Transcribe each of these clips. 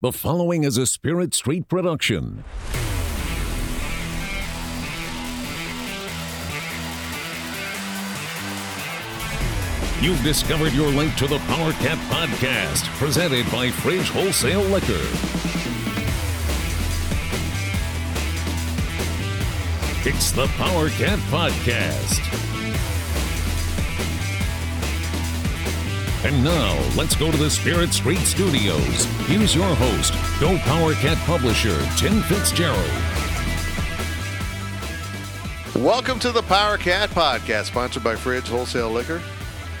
The following is a Spirit Street production. You've discovered your link to the PowerCat Podcast, presented by Fridge Wholesale Liquor. It's the PowerCat Podcast. And now, let's go to the Spirit Street Studios. Here's your host, GoPowerCat publisher, Tim Fitzgerald. Welcome to the PowerCat Podcast, sponsored by Fridge Wholesale Liquor.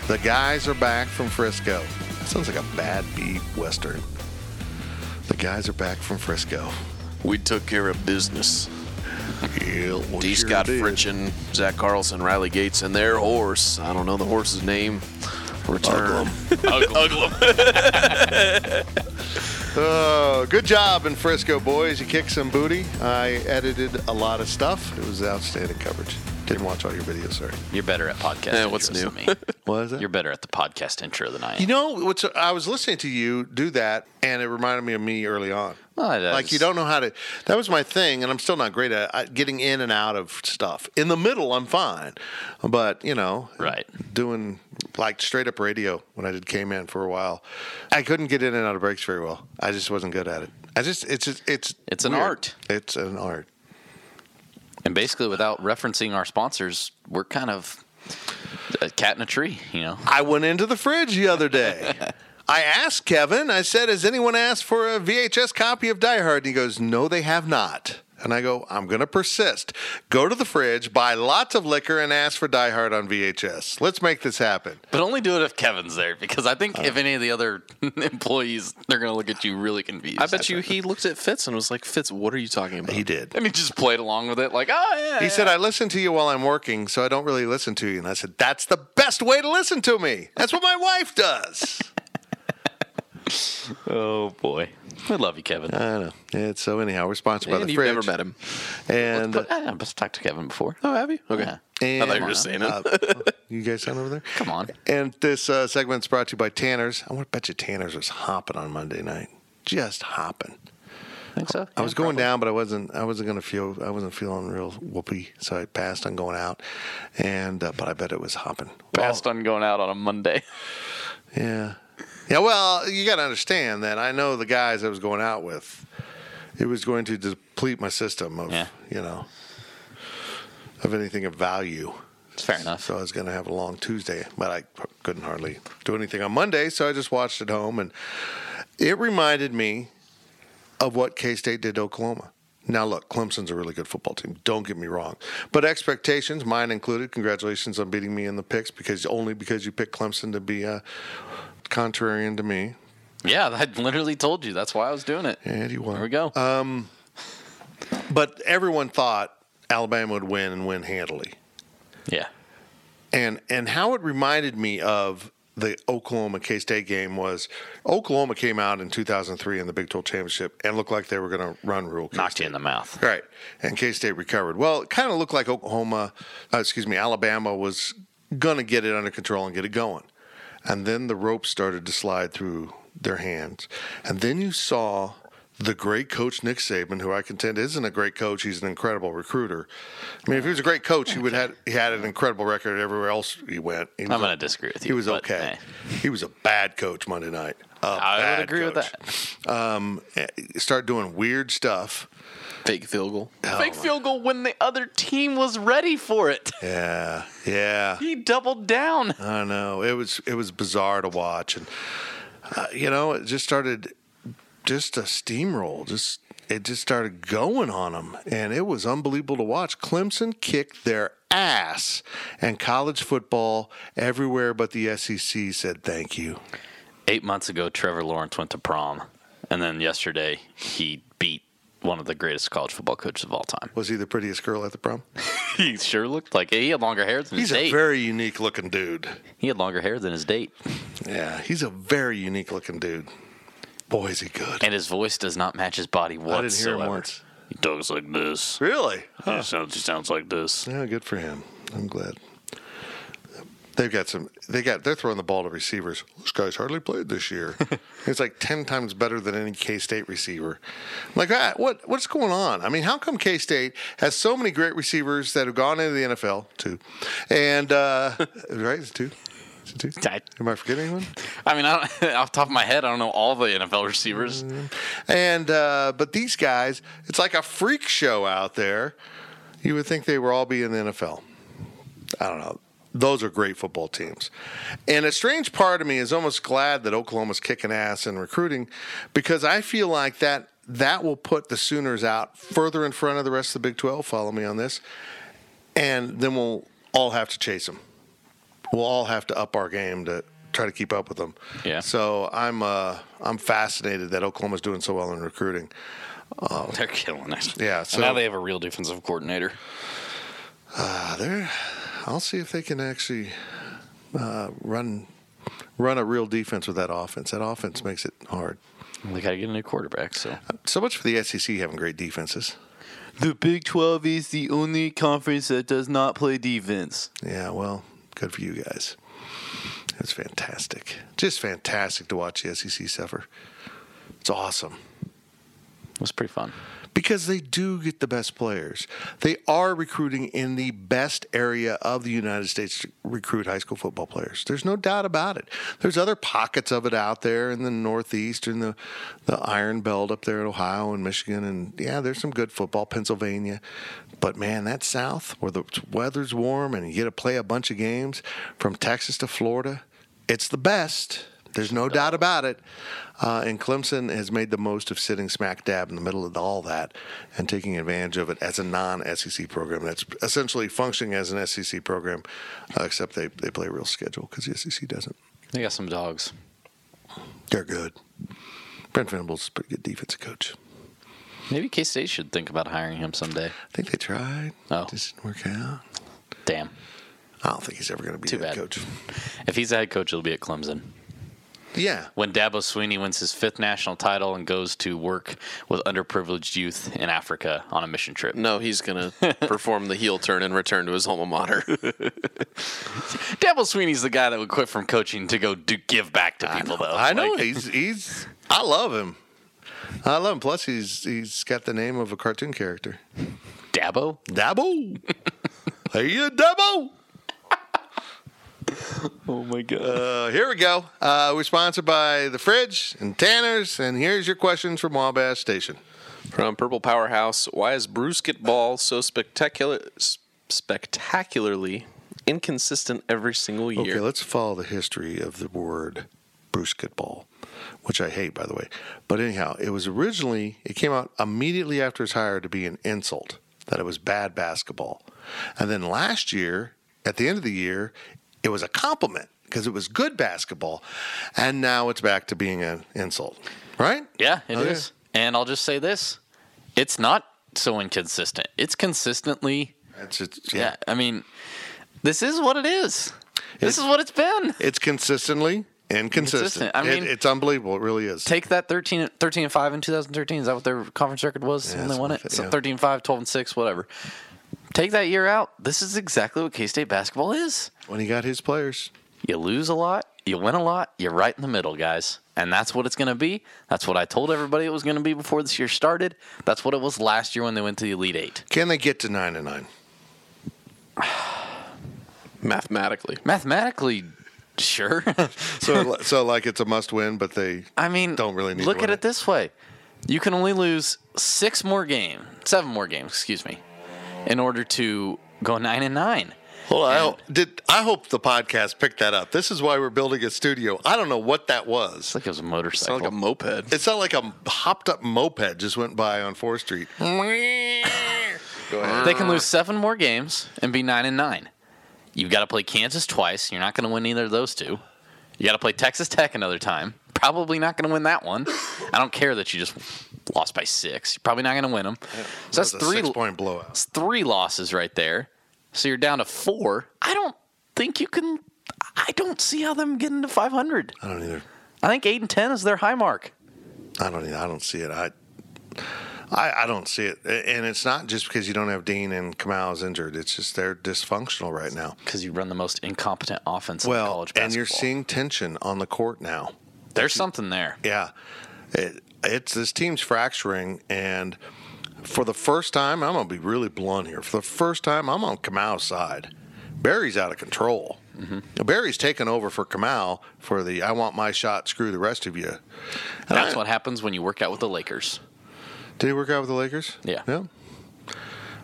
The guys are back from Frisco. That sounds like a bad beat western. The guys are back from Frisco. We took care of business. Yeah, well, D. Scott Fritchin, Zach Carlson, Riley Gates, and their horse. I don't know the horse's name. Return. Uglum. Good job in Frisco, boys. You kicked some booty. I edited a lot of stuff. It was outstanding coverage. Didn't watch all your videos, sorry. You're better at podcast intros what's new? Than me. What is that? You're better at the podcast intro than I am. You know, I was listening to you do that, and it reminded me of me early on. Well, it is. Like, you don't know how to. That was my thing, and I'm still not great at getting in and out of stuff. In the middle, I'm fine. But, you know, right. Doing, like, straight-up radio when I did K-Man for a while, I couldn't get in and out of breaks very well. I just wasn't good at it. It's an art. It's an art. And basically, without referencing our sponsors, we're kind of a cat in a tree, you know. I went into the fridge the other day. I asked Kevin, I said, has anyone asked for a VHS copy of Die Hard? And he goes, no, they have not. And I go, I'm going to persist. Go to the fridge, buy lots of liquor, and ask for Die Hard on VHS. Let's make this happen. But only do it if Kevin's there, because I think if any of the other employees, they're going to look at you really confused. I bet you he looked at Fitz and was like, Fitz, what are you talking about? He did. And he just played along with it like, yeah. He said, I listen to you while I'm working, so I don't really listen to you. And I said, that's the best way to listen to me. That's what my wife does. Oh, boy. We love you, Kevin. I know. And so, anyhow, we're sponsored by the Fridge. You've never met him. And I've talked to Kevin before. Oh, have you? Okay. Yeah. And I thought you were just saying it. You guys sound over there? Come on. And this segment's brought to you by Tanner's. I want to bet you Tanner's was hopping on Monday night. Just hopping. Think so? Yeah, I was going down, but I wasn't feeling real whoopee, so I passed on going out. And but I bet it was hopping. Passed on going out on a Monday. Yeah. Yeah, well, you got to understand that I know the guys I was going out with, it was going to deplete my system of, of anything of value. It's fair enough. So I was going to have a long Tuesday, but I couldn't hardly do anything on Monday, so I just watched at home, and it reminded me of what K-State did to Oklahoma. Now, look, Clemson's a really good football team. Don't get me wrong. But expectations, mine included, congratulations on beating me in the picks, because you picked Clemson to be a contrarian to me. Yeah, I literally told you. That's why I was doing it. And you won. There we go. But everyone thought Alabama would win and win handily. Yeah. And how it reminded me of the Oklahoma K-State game was Oklahoma came out in 2003 in the Big 12 Championship and looked like they were going to run-rule K-State. Knocked you in the mouth. Right. And K-State recovered. Well, it kind of looked like Alabama was going to get it under control and get it going. And then the rope started to slide through their hands. And then you saw the great coach, Nick Saban, who I contend isn't a great coach. He's an incredible recruiter. I mean, if he was a great coach, he had an incredible record everywhere else he went. I'm going to disagree with you. He was okay. He was a bad coach Monday night. I would agree with that. Start doing weird stuff. Fake field goal. Fake field goal when the other team was ready for it. Yeah, yeah. He doubled down. I know. It was bizarre to watch. And, it just started just a steamroll. It just started going on them. And it was unbelievable to watch. Clemson kicked their ass. And college football everywhere but the SEC said thank you. 8 months ago, Trevor Lawrence went to prom. And then yesterday, he beat one of the greatest college football coaches of all time. Was he the prettiest girl at the prom? He sure looked like it. He had longer hair than his date. He's a very unique-looking dude. He had longer hair than his date. Yeah, he's a very unique-looking dude. Boy, is he good. And his voice does not match his body whatsoever. I didn't hear him once. He talks like this. Really? Huh. He sounds like this. Yeah, good for him. I'm glad. They've got some. They're throwing the ball to receivers. This guy's hardly played this year. It's like 10 times better than any K-State receiver. I'm like, ah, what's going on? I mean, how come K-State has so many great receivers that have gone into the NFL too? And right, it's two. Am I forgetting anyone? I mean, off the top of my head, I don't know all the NFL receivers. And but these guys, it's like a freak show out there. You would think they were all be in the NFL. I don't know. Those are great football teams. And a strange part of me is almost glad that Oklahoma's kicking ass in recruiting, because I feel like that will put the Sooners out further in front of the rest of the Big 12. Follow me on this. And then we'll all have to chase them. We'll all have to up our game to try to keep up with them. Yeah. So I'm fascinated that Oklahoma's doing so well in recruiting. They're killing it. Yeah. So and now they have a real defensive coordinator. I'll see if they can actually run a real defense with that offense. That offense makes it hard. They got to get a new quarterback. So much for the SEC having great defenses. The Big 12 is the only conference that does not play defense. Yeah. Well. Good for you guys. It's fantastic. Just fantastic to watch the SEC suffer. It's awesome. It was pretty fun. Because they do get the best players. They are recruiting in the best area of the United States to recruit high school football players. There's no doubt about it. There's other pockets of it out there in the Northeast and the Iron Belt up there in Ohio and Michigan. And, yeah, there's some good football, Pennsylvania. But, man, that South where the weather's warm and you get to play a bunch of games from Texas to Florida, it's the best. There's no doubt about it. And Clemson has made the most of sitting smack dab in the middle of all that and taking advantage of it as a non-SEC program that's essentially functioning as an SEC program, except they play a real schedule because the SEC doesn't. They got some dogs. They're good. Brent Venables' a pretty good defensive coach. Maybe K-State should think about hiring him someday. I think they tried. Oh. It just didn't work out. Damn. I don't think he's ever going to be a head coach. If he's a head coach, he'll be at Clemson. Yeah. When Dabo Swinney wins his 5th national title and goes to work with underprivileged youth in Africa on a mission trip. No, he's going to perform the heel turn and return to his alma mater. Dabo Swinney's the guy that would quit from coaching to go give back to people, though. I know. I love him. I love him. Plus, he's got the name of a cartoon character. Dabo? Dabo? Hey, you Dabo? Oh, my God. Here we go. We're sponsored by The Fridge and Tanner's, and here's your questions from Wabash Station. From Purple Powerhouse, why is Brusketball so spectacularly inconsistent every single year? Okay, let's follow the history of the word Brusketball, which I hate, by the way. But anyhow, it came out immediately after his hire to be an insult, that it was bad basketball. And then last year, at the end of the year, it was a compliment because it was good basketball, and now it's back to being an insult, right? Yeah, it is. And I'll just say this. It's not so inconsistent. It's consistently – yeah, I mean, this is what it is. This is what it's been. It's consistently inconsistent. I mean, it's unbelievable. It really is. Take that 13-5 in 2013. Is that what their conference record was when they won it? So 13-5, 12-6, whatever. Take that year out. This is exactly what K-State basketball is. When he got his players. You lose a lot. You win a lot. You're right in the middle, guys. And that's what it's going to be. That's what I told everybody it was going to be before this year started. That's what it was last year when they went to the Elite Eight. Can they get to 9-9? Mathematically, sure. so like it's a must-win, but don't really need to win. Look at it this way. You can only lose 7 more games, excuse me, in order to go 9-9. Well, I hope the podcast picked that up. This is why we're building a studio. I don't know what that was. It's like it was a motorcycle. It's not like a moped. It's not like a hopped-up moped just went by on 4th Street. Go ahead. They can lose 7 more games and be 9-9. You've got to play Kansas twice. You're not going to win either of those two. You got to play Texas Tech another time. Probably not going to win that one. I don't care that you just lost by 6. You're probably not going to win them. Yeah, so that's 3-point blowout. That's 3 losses right there. So you're down to 4. I don't think you can. I don't see how them getting to 500. I don't either. I think 8-10 is their high mark. I don't see it. I I don't see it. And it's not just because you don't have Dean and Kamau is injured. It's just they're dysfunctional right now. Because you run the most incompetent offense in college basketball. And you're seeing tension on the court now. There's something there. Yeah. It's this team's fracturing, and for the first time, I'm going to be really blunt here. For the first time, I'm on Kamau's side. Barry's out of control. Mm-hmm. Barry's taken over for Kamau for the I want my shot, screw the rest of you. And that's what happens when you work out with the Lakers. Did he work out with the Lakers? Yeah. Yeah.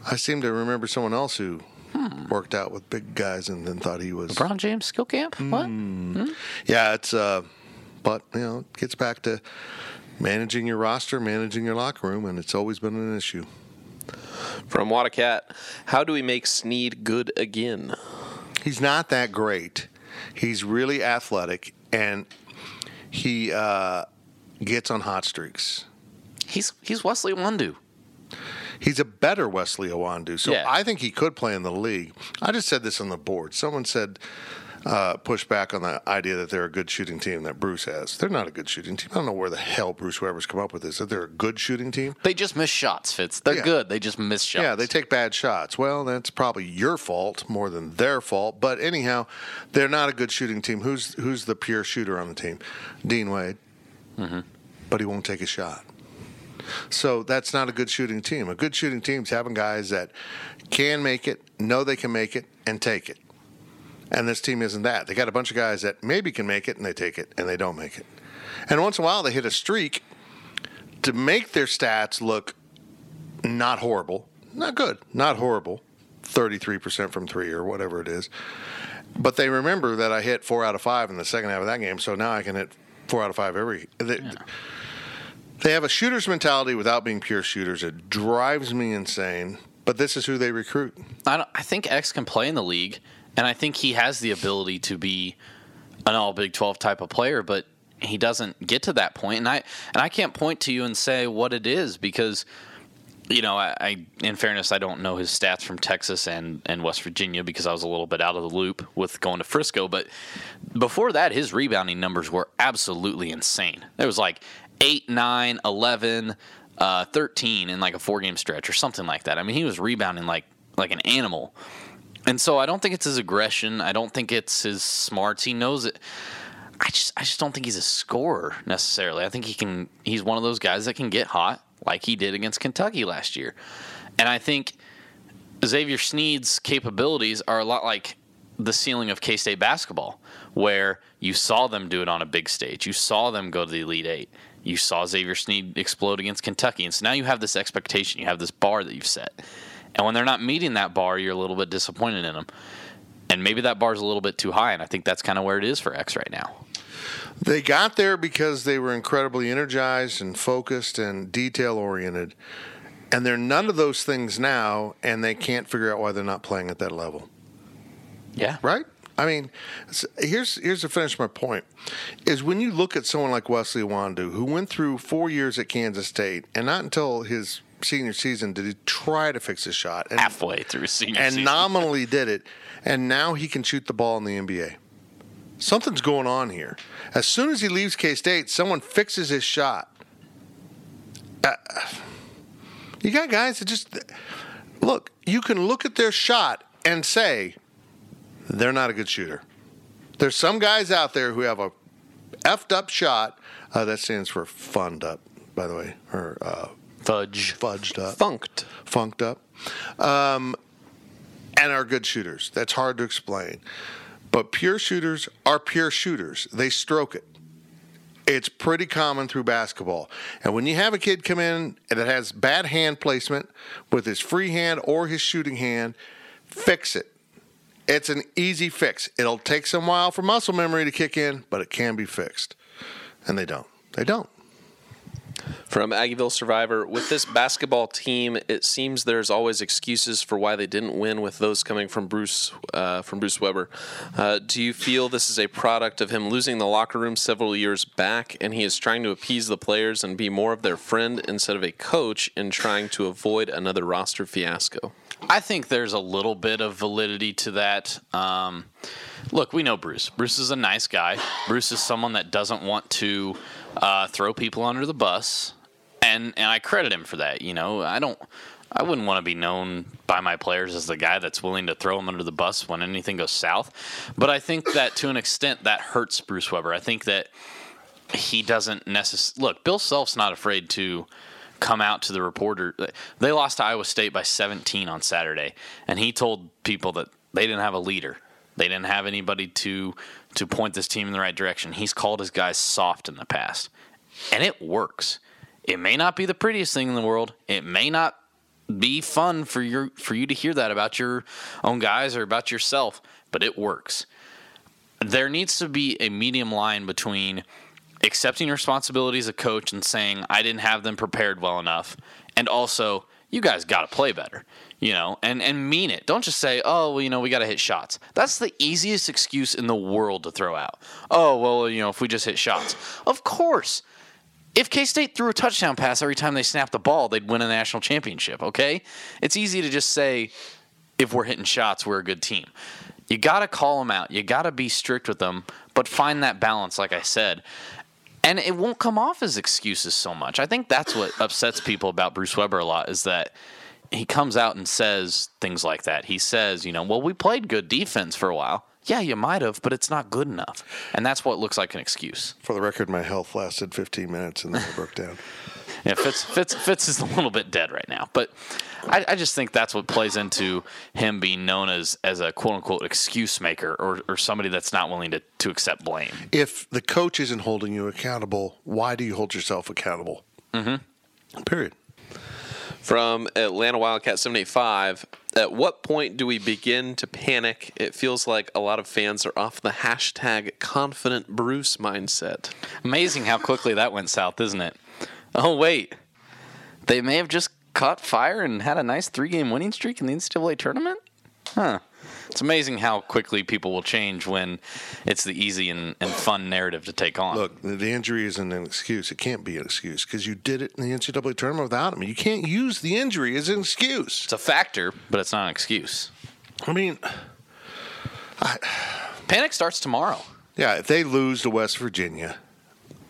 I seem to remember someone else who worked out with big guys and then thought he was LeBron James skill camp? What? Mm-hmm. Yeah, it's but you know, it gets back to managing your roster, managing your locker room, and it's always been an issue. From WadaCat, how do we make Sneed good again? He's not that great. He's really athletic, and he gets on hot streaks. He's Wesley Iwundu. He's a better Wesley Iwundu, so yeah. I think he could play in the league. I just said this on the board. Someone said, push back on the idea that they're a good shooting team that Bruce has. They're not a good shooting team. I don't know where the hell Bruce Weber's come up with this. That they're a good shooting team? They just miss shots, Fitz. They're good. They just miss shots. Yeah, they take bad shots. Well, that's probably your fault more than their fault. But anyhow, they're not a good shooting team. Who's the pure shooter on the team? Dean Wade. Mm-hmm. But he won't take a shot. So that's not a good shooting team. A good shooting team's having guys that can make it, know they can make it, and take it. And this team isn't that. They got a bunch of guys that maybe can make it, and they take it, and they don't make it. And once in a while, they hit a streak to make their stats look not horrible, not good, not horrible, 33% from three or whatever it is. But they remember that I hit 4 out of 5 in the second half of that game, so now I can hit 4 out of 5 every. They have a shooter's mentality without being pure shooters. It drives me insane. But this is who they recruit. I think X can play in the league. And I think he has the ability to be an all-Big 12 type of player, but he doesn't get to that point. And I can't point to you and say what it is because, you know, I in fairness, I don't know his stats from Texas and West Virginia because I was a little bit out of the loop with going to Frisco. But before that, his rebounding numbers were absolutely insane. There was like 8, 9, 11, 13 in like a 4-game stretch or something like that. I mean, he was rebounding like an animal. And so I don't think it's his aggression. I don't think it's his smarts. He knows it. I just don't think he's a scorer necessarily. I think he's one of those guys that can get hot like he did against Kentucky last year. And I think Xavier Sneed's capabilities are a lot like the ceiling of K-State basketball, where you saw them do it on a big stage. You saw them go to the Elite Eight. You saw Xavier Sneed explode against Kentucky. And so now you have this expectation. You have this bar that you've set. And when they're not meeting that bar, you're a little bit disappointed in them. And maybe that bar's a little bit too high, and I think that's kind of where it is for X right now. They got there because they were incredibly energized and focused and detail-oriented. And they're none of those things now, and they can't figure out why they're not playing at that level. Yeah. Right? I mean, here's to finish my point, is when you look at someone like Wesley Iwundu, who went through 4 years at Kansas State, and not until his senior season did he try to fix his shot. And halfway through senior season. And nominally did it. And now he can shoot the ball in the NBA. Something's going on here. As soon as he leaves K-State, someone fixes his shot. You got guys that just – look, you can look at their shot and say they're not a good shooter. There's some guys out there who have a effed up shot. That stands for fund up, by the way, or Fudged up. Funked up. And are good shooters. That's hard to explain. But pure shooters are pure shooters. They stroke it. It's pretty common through basketball. And when you have a kid come in that has bad hand placement with his free hand or his shooting hand, fix it. It's an easy fix. It'll take some while for muscle memory to kick in, but it can be fixed. And they don't. They don't. From Aggieville Survivor, with this basketball team, it seems there's always excuses for why they didn't win with those coming from Bruce Weber. Do you feel this is a product of him losing the locker room several years back, and he is trying to appease the players and be more of their friend instead of a coach in trying to avoid another roster fiasco? I think there's a little bit of validity to that. Look, we know Bruce. Bruce is a nice guy. Bruce is someone that doesn't want to throw people under the bus. And I credit him for that. You know, I wouldn't want to be known by my players as the guy that's willing to throw them under the bus when anything goes south. But I think that to an extent that hurts Bruce Weber. I think that he doesn't necessarily look. Bill Self's not afraid to come out to the reporter. They lost to Iowa State by 17 on Saturday, and he told people that they didn't have a leader. They didn't have anybody to point this team in the right direction. He's called his guys soft in the past, and it works. It may not be the prettiest thing in the world. It may not be fun for you to hear that about your own guys or about yourself, but it works. There needs to be a medium line between accepting responsibility as a coach and saying, I didn't have them prepared well enough, and also, you guys got to play better, you know, and mean it. Don't just say, oh, well, you know, we got to hit shots. That's the easiest excuse in the world to throw out. Oh, well, you know, if we just hit shots. Of course. If K-State threw a touchdown pass every time they snapped the ball, they'd win a national championship, okay? It's easy to just say, if we're hitting shots, we're a good team. You got to call them out. You got to be strict with them, but find that balance, like I said. And it won't come off as excuses so much. I think that's what upsets people about Bruce Weber a lot, is that he comes out and says things like that. He says, you know, well, we played good defense for a while. Yeah, you might have, but it's not good enough. And that's what looks like an excuse. For the record, my health lasted 15 minutes and then I broke down. Yeah, Fitz is a little bit dead right now. But I just think that's what plays into him being known as a quote-unquote excuse maker or somebody that's not willing to accept blame. If the coach isn't holding you accountable, why do you hold yourself accountable? Mm-hmm. Period. From Atlanta Wildcat 785, at what point do we begin to panic? It feels like a lot of fans are off the hashtag confident Bruce mindset. Amazing how quickly that went south, isn't it? Oh, wait. They may have just caught fire and had a nice 3-game winning streak in the NCAA tournament? Huh. It's amazing how quickly people will change when it's the easy and fun narrative to take on. Look, the injury isn't an excuse. It can't be an excuse because you did it in the NCAA tournament without him. You can't use the injury as an excuse. It's a factor, but it's not an excuse. I mean, panic starts tomorrow. Yeah, if they lose to West Virginia,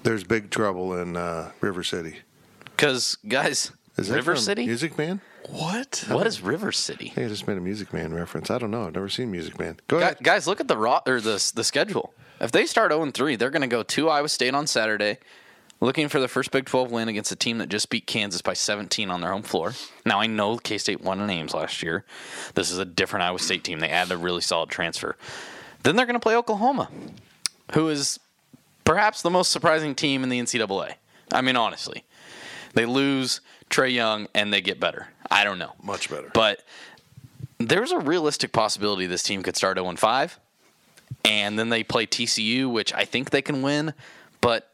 there's big trouble in River City. Because, guys, is that River City? Music Man? What? What is River City? I think I just made a Music Man reference. I don't know. I've never seen Music Man. Go ahead. Guys, look at the schedule. If they start 0-3, they're going to go to Iowa State on Saturday, looking for the first Big 12 win against a team that just beat Kansas by 17 on their home floor. Now, I know K-State won names last year. This is a different Iowa State team. They added a really solid transfer. Then they're going to play Oklahoma, who is perhaps the most surprising team in the NCAA. I mean, honestly. They lose Trey Young, and they get better. I don't know. Much better. But there's a realistic possibility this team could start 0-5, and then they play TCU, which I think they can win. But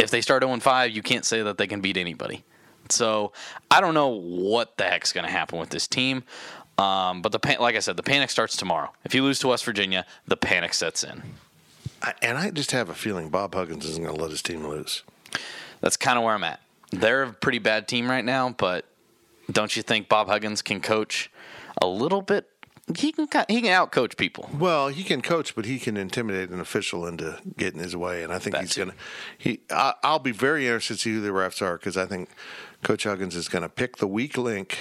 if they start 0-5, you can't say that they can beat anybody. So I don't know what the heck's going to happen with this team. But like I said, the panic starts tomorrow. If you lose to West Virginia, the panic sets in. I just have a feeling Bob Huggins isn't going to let his team lose. That's kind of where I'm at. They're a pretty bad team right now, but don't you think Bob Huggins can coach a little bit? He can out-coach people. Well, he can coach, but he can intimidate an official into getting his way, and I think he's going to – I'll be very interested to see who the refs are because I think Coach Huggins is going to pick the weak link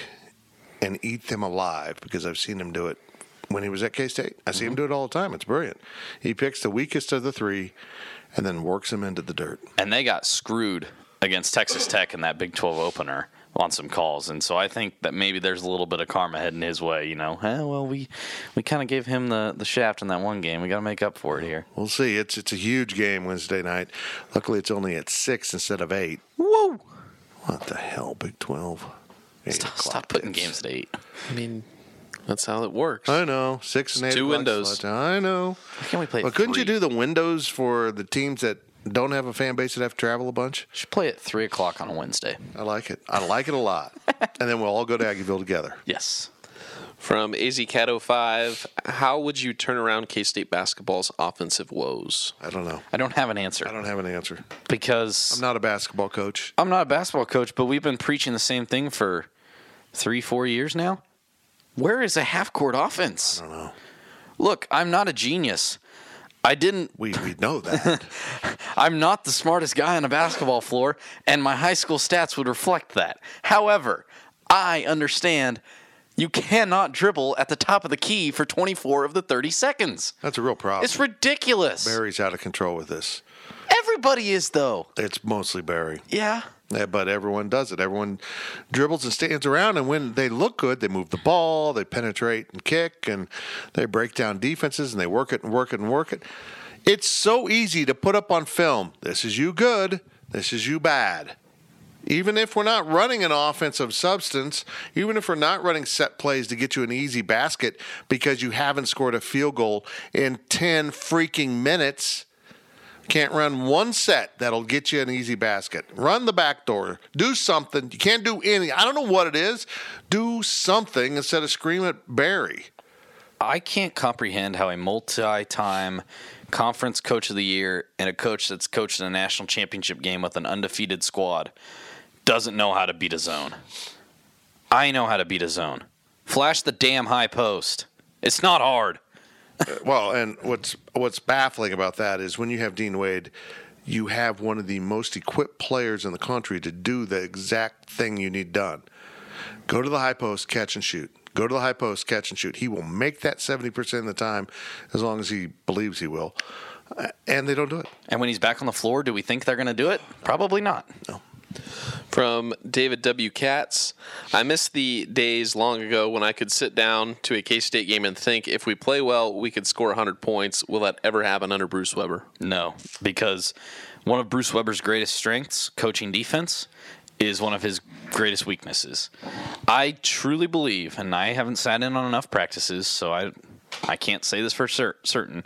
and eat them alive because I've seen him do it when he was at K-State. I see him do it all the time. It's brilliant. He picks the weakest of the three and then works them into the dirt. And they got screwed against Texas Tech in that Big 12 opener on some calls. And so I think that maybe there's a little bit of karma heading his way, you know. Well, we kind of gave him the shaft in that one game. We got to make up for it here. We'll see. It's a huge game Wednesday night. Luckily, it's only at 6 instead of 8. Whoa! What the hell, Big 12? Stop putting games at 8. I mean, that's how it works. I know. 6 and 8. Two windows. I know. Why can't we play 3? Couldn't you do the windows for the teams that don't have a fan base that have to travel a bunch? Should play at 3 o'clock on a Wednesday. I like it. I like it a lot. And then we'll all go to Aggieville together. Yes. From AZCat05, how would you turn around K-State basketball's offensive woes? I don't know. I don't have an answer. Because I'm not a basketball coach. But we've been preaching the same thing for 3-4 years now. Where is a half-court offense? I don't know. Look, I'm not a genius. I didn't. We know that. I'm not the smartest guy on a basketball floor, and my high school stats would reflect that. However, I understand you cannot dribble at the top of the key for 24 of the 30 seconds. That's a real problem. It's ridiculous. Barry's out of control with this. Everybody is, though. It's mostly Barry. Yeah. Yeah, but everyone does it. Everyone dribbles and stands around, and when they look good, they move the ball, they penetrate and kick, and they break down defenses, and they work it and work it and work it. It's so easy to put up on film. This is you good. This is you bad. Even if we're not running an offensive substance, even if we're not running set plays to get you an easy basket because you haven't scored a field goal in 10 freaking minutes, can't run one set that'll get you an easy basket. Run the back door. Do something. You can't do anything. I don't know what it is. Do something instead of scream at Barry. I can't comprehend how a multi-time conference coach of the year and a coach that's coached in a national championship game with an undefeated squad doesn't know how to beat a zone. I know how to beat a zone. Flash the damn high post. It's not hard. Well, and what's baffling about that is when you have Dean Wade, you have one of the most equipped players in the country to do the exact thing you need done. Go to the high post, catch and shoot. Go to the high post, catch and shoot. He will make that 70% of the time as long as he believes he will. And they don't do it. And when he's back on the floor, do we think they're going to do it? Probably not. No. From David W. Katz, I miss the days long ago when I could sit down to a K-State game and think, if we play well, we could score 100 points. Will that ever happen under Bruce Weber? No, because one of Bruce Weber's greatest strengths, coaching defense, is one of his greatest weaknesses. I truly believe, and I haven't sat in on enough practices, so I can't say this for certain,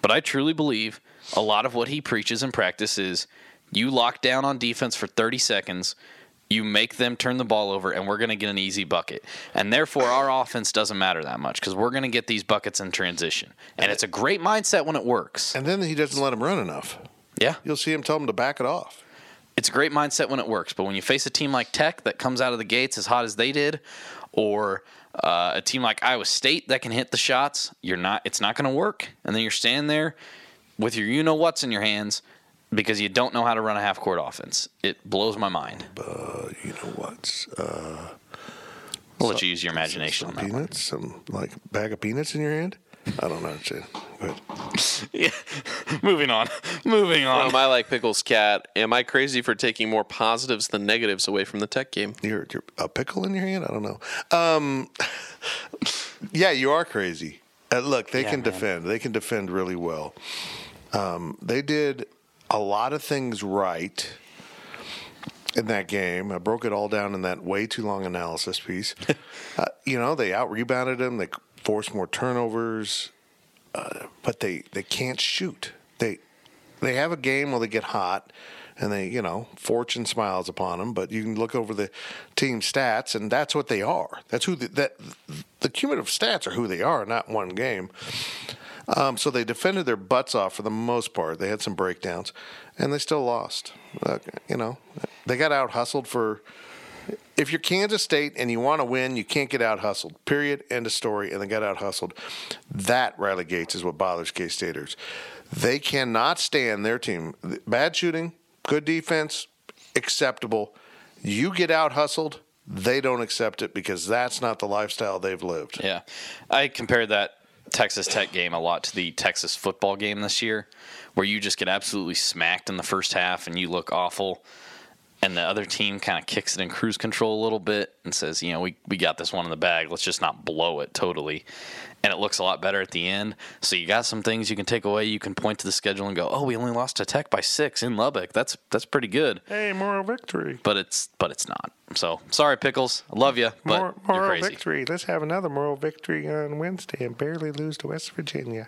but I truly believe a lot of what he preaches in practice is, you lock down on defense for 30 seconds, you make them turn the ball over, and we're going to get an easy bucket. And therefore, our offense doesn't matter that much because we're going to get these buckets in transition. And it's a great mindset when it works. And then he doesn't let him run enough. Yeah. You'll see him tell him to back it off. It's a great mindset when it works. But when you face a team like Tech that comes out of the gates as hot as they did, or a team like Iowa State that can hit the shots, it's not going to work. And then you're standing there with your you-know-whats in your hands, because you don't know how to run a half-court offense. It blows my mind. You know what? I'll let you use your imagination on that. Peanuts? Some, like, bag of peanuts in your hand? I don't know. Yeah. Moving on. From I Like Pickles Cat, am I crazy for taking more positives than negatives away from the Tech game? You're a pickle in your hand? I don't know. Yeah, you are crazy. Look, they can defend. They can defend really well. They did a lot of things right in that game. I broke it all down in that way too long analysis piece. They out-rebounded them. They forced more turnovers. But they can't shoot. They have a game where they get hot, and they, fortune smiles upon them. But you can look over the team stats, and that's what they are. That's who the cumulative stats are who they are, not one game. So they defended their butts off for the most part. They had some breakdowns, and they still lost. They got out-hustled for – if you're Kansas State and you want to win, you can't get out-hustled, period, end of story, and they got out-hustled. That, Riley Gates, is what bothers K-Staters. They cannot stand their team. Bad shooting, good defense, acceptable. You get out-hustled, they don't accept it because that's not the lifestyle they've lived. Yeah, I compared that Texas Tech game a lot to the Texas football game this year, where you just get absolutely smacked in the first half and you look awful, and the other team kind of kicks it in cruise control a little bit and says, we got this one in the bag. Let's just not blow it totally. And it looks a lot better at the end. So you got some things you can take away. You can point to the schedule and go, oh, we only lost to Tech by 6 in Lubbock. That's pretty good. Hey, moral victory. But it's not. So sorry, Pickles. I love you, but moral you're crazy. Victory. Let's have another moral victory on Wednesday and barely lose to West Virginia.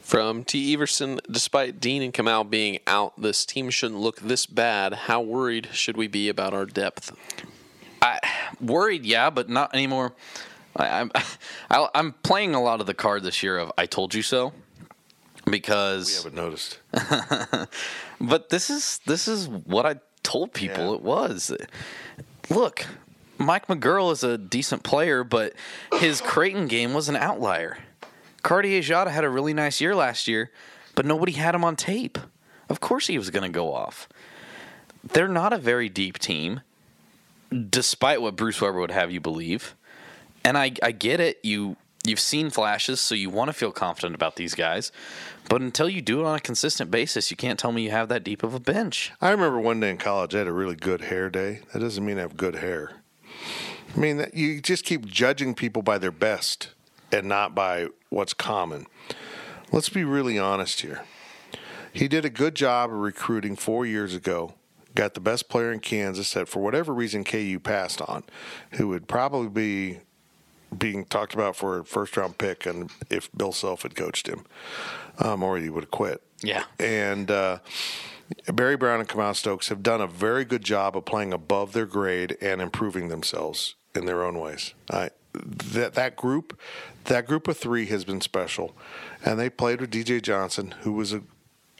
From T. Everson, despite Dean and Kamau being out, this team shouldn't look this bad. How worried should we be about our depth? Worried, yeah, but not anymore. I'm playing a lot of the card this year of I told you so, because we haven't noticed. But this is what I told people it was. Look, Mike McGurl is a decent player, but his Creighton game was an outlier. Cartier Jada had a really nice year last year, but nobody had him on tape. Of course he was going to go off. They're not a very deep team, despite what Bruce Weber would have you believe. And I get it. You've seen flashes, so you want to feel confident about these guys. But until you do it on a consistent basis, you can't tell me you have that deep of a bench. I remember one day in college, I had a really good hair day. That doesn't mean I have good hair. I mean, you just keep judging people by their best and not by what's common. Let's be really honest here. He did a good job of recruiting 4 years ago, got the best player in Kansas that for whatever reason KU passed on, who would probably be being talked about for a first-round pick and if Bill Self had coached him, or he would have quit. Yeah. And Barry Brown and Kamau Stokes have done a very good job of playing above their grade and improving themselves in their own ways. That group of three has been special. And they played with DJ Johnson, who was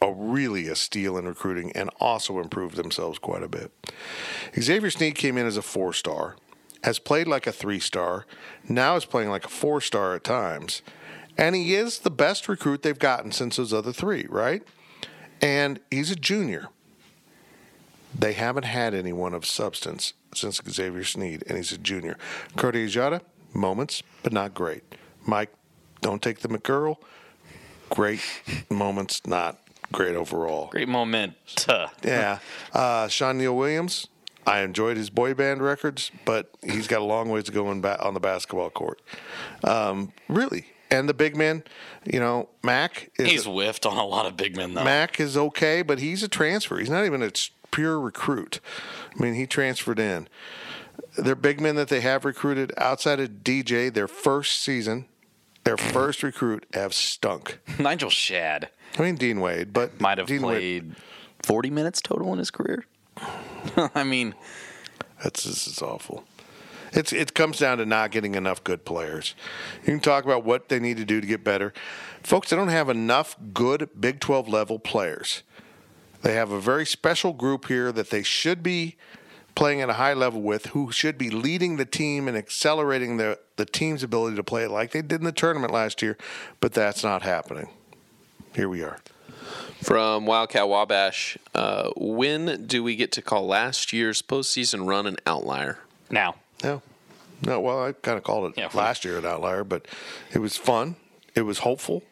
really a steal in recruiting and also improved themselves quite a bit. Xavier Sneed came in as a 4-star, has played like a 3-star, now is playing like a 4-star at times. And he is the best recruit they've gotten since those other three, right? And he's a junior. They haven't had anyone of substance since Xavier Sneed, and he's a junior. Cartier Jada, moments, but not great. Mike, don't take the McGurl. Great moments, not great overall. Great moment. Yeah. Sean Neal Williams, I enjoyed his boy band records, but he's got a long ways to go on the basketball court. Really. And the big man, Mac. He's whiffed on a lot of big men, though. Mac is okay, but he's a transfer. He's not even a pure recruit. I mean, he transferred in. Their big men that they have recruited outside of DJ, their first season, their first recruit, have stunk. Nigel Shad. I mean, Dean Wade, but might have played 40 minutes total in his career. I mean, this is awful. It comes down to not getting enough good players. You can talk about what they need to do to get better. Folks, they don't have enough good Big 12 level players. They have a very special group here that they should be playing at a high level with, who should be leading the team and accelerating the team's ability to play like they did in the tournament last year, but that's not happening. Here we are. From Wildcat Wabash, when do we get to call last year's postseason run an outlier? Now. No, well, I kind of called it last year an outlier, but it was fun. It was hopeful.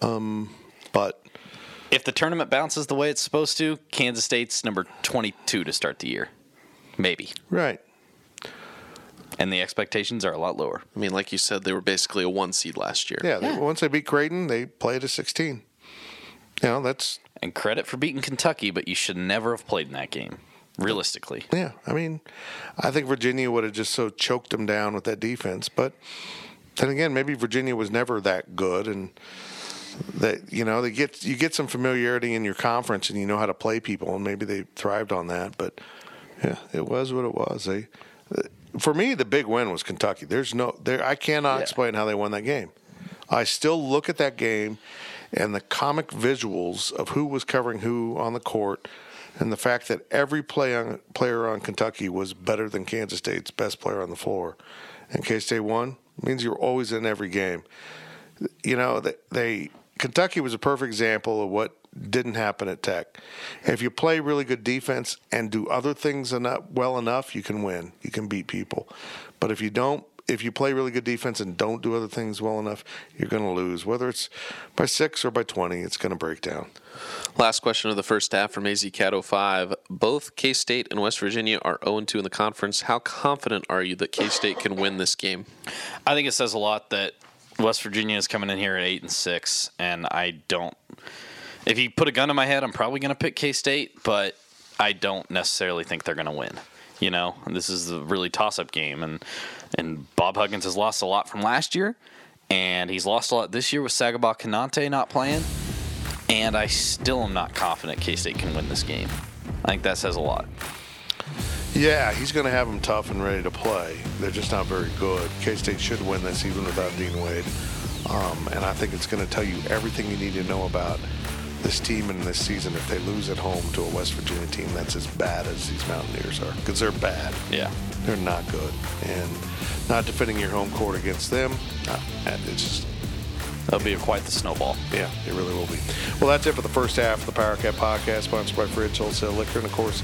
But if the tournament bounces the way it's supposed to, Kansas State's number 22 to start the year. Maybe. Right. And the expectations are a lot lower. I mean, like you said, they were basically a 1 seed last year. Yeah, yeah. Once they beat Creighton, they played a 16. And credit for beating Kentucky, but you should never have played in that game. Realistically. Yeah. I mean, I think Virginia would have just so choked them down with that defense. But then again, maybe Virginia was never that good. And that, you get some familiarity in your conference and you know how to play people. And maybe they thrived on that. But yeah, it was what it was. For me, the big win was Kentucky. I cannot explain how they won that game. I still look at that game and the comic visuals of who was covering who on the court. And the fact that every player on Kentucky was better than Kansas State's best player on the floor. And K-State won means you're always in every game. Kentucky was a perfect example of what didn't happen at Tech. If you play really good defense and do other things well enough, you can win. You can beat people. But if you don't, if you play really good defense and don't do other things well enough, you're going to lose. Whether it's by 6 or by 20, it's going to break down. Last question of the first half from AZCat05. Both K-State and West Virginia are 0-2 in the conference. How confident are you that K-State can win this game? I think it says a lot that West Virginia is coming in here at 8-6, and I don't – if you put a gun in my head, I'm probably going to pick K-State, but I don't necessarily think they're going to win. This is a really toss-up game, and Bob Huggins has lost a lot from last year, and he's lost a lot this year with Sagaba Kanate not playing, and I still am not confident K-State can win this game. I think that says a lot. Yeah, he's going to have them tough and ready to play. They're just not very good. K-State should win this even without Dean Wade, and I think it's going to tell you everything you need to know about this team in this season if they lose at home to a West Virginia team that's as bad as these Mountaineers are, because they're bad. Yeah. They're not good. And not defending your home court against them, it's just That'll be quite the snowball. Yeah, it really will be. Well, that's it for the first half of the PowerCat Podcast, sponsored by Fridge Wholesale Liquor. And, of course,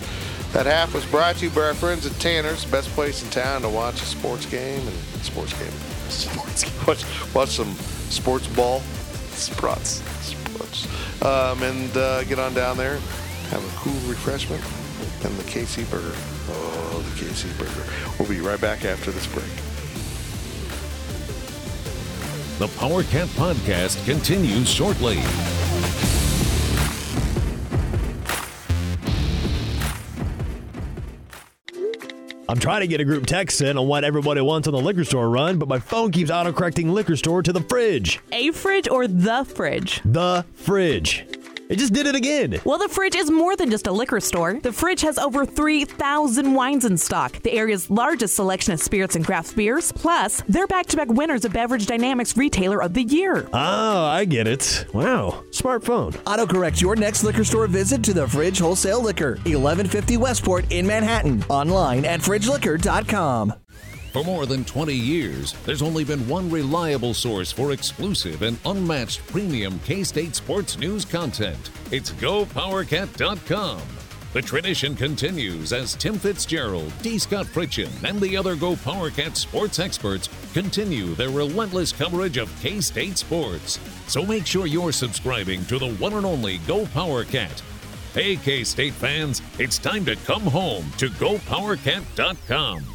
that half was brought to you by our friends at Tanner's, best place in town to watch a sports game. Watch some sports ball. Sprouts. And get on down there, have a cool refreshment, and the KC Burger. Oh, the KC Burger. We'll be right back after this break. The PowerCat Podcast continues shortly. I'm trying to get a group text sent on what everybody wants on the liquor store run, but my phone keeps autocorrecting liquor store to the fridge. A fridge or the fridge? The fridge. It just did it again. Well, the Fridge is more than just a liquor store. The Fridge has over 3,000 wines in stock, the area's largest selection of spirits and craft beers. Plus, they're back-to-back winners of Beverage Dynamics Retailer of the Year. Oh, I get it. Wow. Smartphone. Autocorrect your next liquor store visit to the Fridge Wholesale Liquor, 1150 Westport in Manhattan. Online at FridgeLiquor.com. For more than 20 years, there's only been one reliable source for exclusive and unmatched premium K-State sports news content. It's GoPowerCat.com. The tradition continues as Tim Fitzgerald, D. Scott Fritchin, and the other GoPowerCat sports experts continue their relentless coverage of K-State sports. So make sure you're subscribing to the one and only GoPowerCat. Hey, K-State fans, it's time to come home to GoPowerCat.com.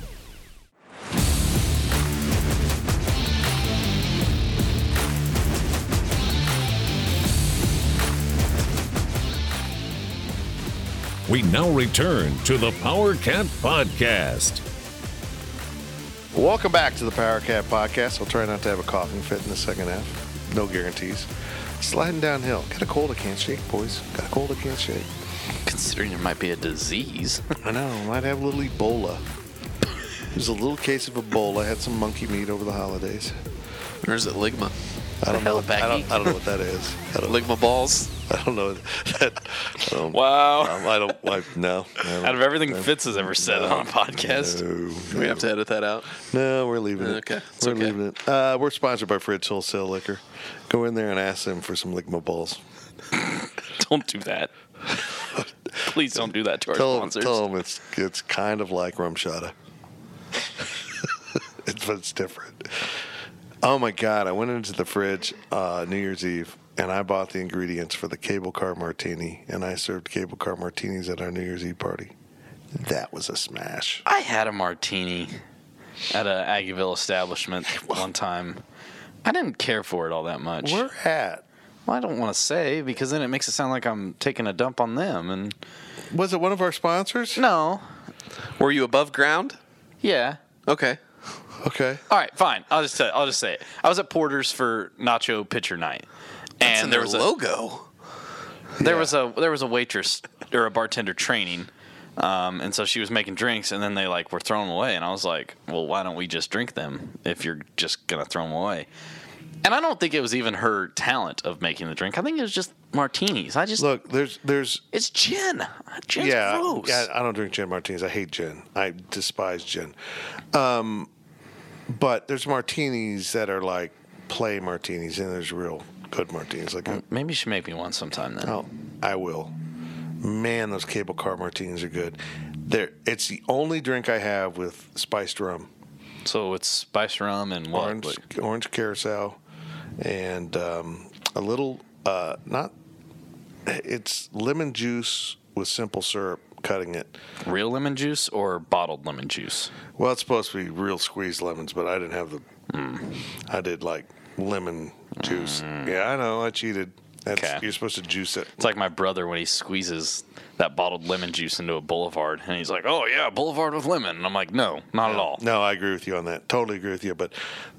We now return to the PowerCat Podcast. Welcome back to the PowerCat Podcast. I'll try not to have a coughing fit in the second half. No guarantees. Sliding downhill. Got a cold I can't shake, boys. Got a cold I can't shake. Considering it might be a disease. I know. Might have a little Ebola. There's a little case of Ebola. I had some monkey meat over the holidays. Or is it Ligma? I don't know what that is. Ligma balls? I don't know. Wow. No. Out of everything Fitz has ever said on a podcast. No. We have to edit that out. No, we're leaving it. Okay. We're leaving it. We're sponsored by Fridge Wholesale Liquor. Go in there and ask them for some Ligma balls. Don't do that. Please don't do that to our sponsors. Tell them it's kind of like rum shata. But it's different. Oh, my God. I went into the fridge New Year's Eve, and I bought the ingredients for the cable car martini, and I served cable car martinis at our New Year's Eve party. That was a smash. I had a martini at an Aggieville establishment one time. I didn't care for it all that much. Where at? Well, I don't want to say, because then it makes it sound like I'm taking a dump on them. And was it one of our sponsors? No. Were you above ground? Yeah. Okay. All right, fine. I'll just say it. I was at Porter's for Nacho Pitcher Night, and there was a logo. There was a waitress or a bartender training, and so she was making drinks, and then they were thrown away, and I was like, well, why don't we just drink them if you're just gonna throw them away? And I don't think it was even her talent of making the drink. I think it was just martinis. I just look. There's it's gin. Gin's gross. Yeah, I don't drink gin martinis. I hate gin. I despise gin. But there's martinis that are like play martinis, and there's real good martinis. Maybe you should make me one sometime then. Oh, I will. Man, those cable car martinis are good. It's the only drink I have with spiced rum. So it's spiced rum and what? Orange curacao and a little, it's lemon juice with simple syrup. Cutting it. Real lemon juice or bottled lemon juice? Well, it's supposed to be real squeezed lemons, but I didn't have the... I did lemon juice. Yeah, I know. I cheated. You're supposed to juice it. It's like my brother when he squeezes that bottled lemon juice into a Boulevard, and he's like, oh, yeah, Boulevard with lemon. And I'm like, no, not at all. No, I agree with you on that. Totally agree with you, but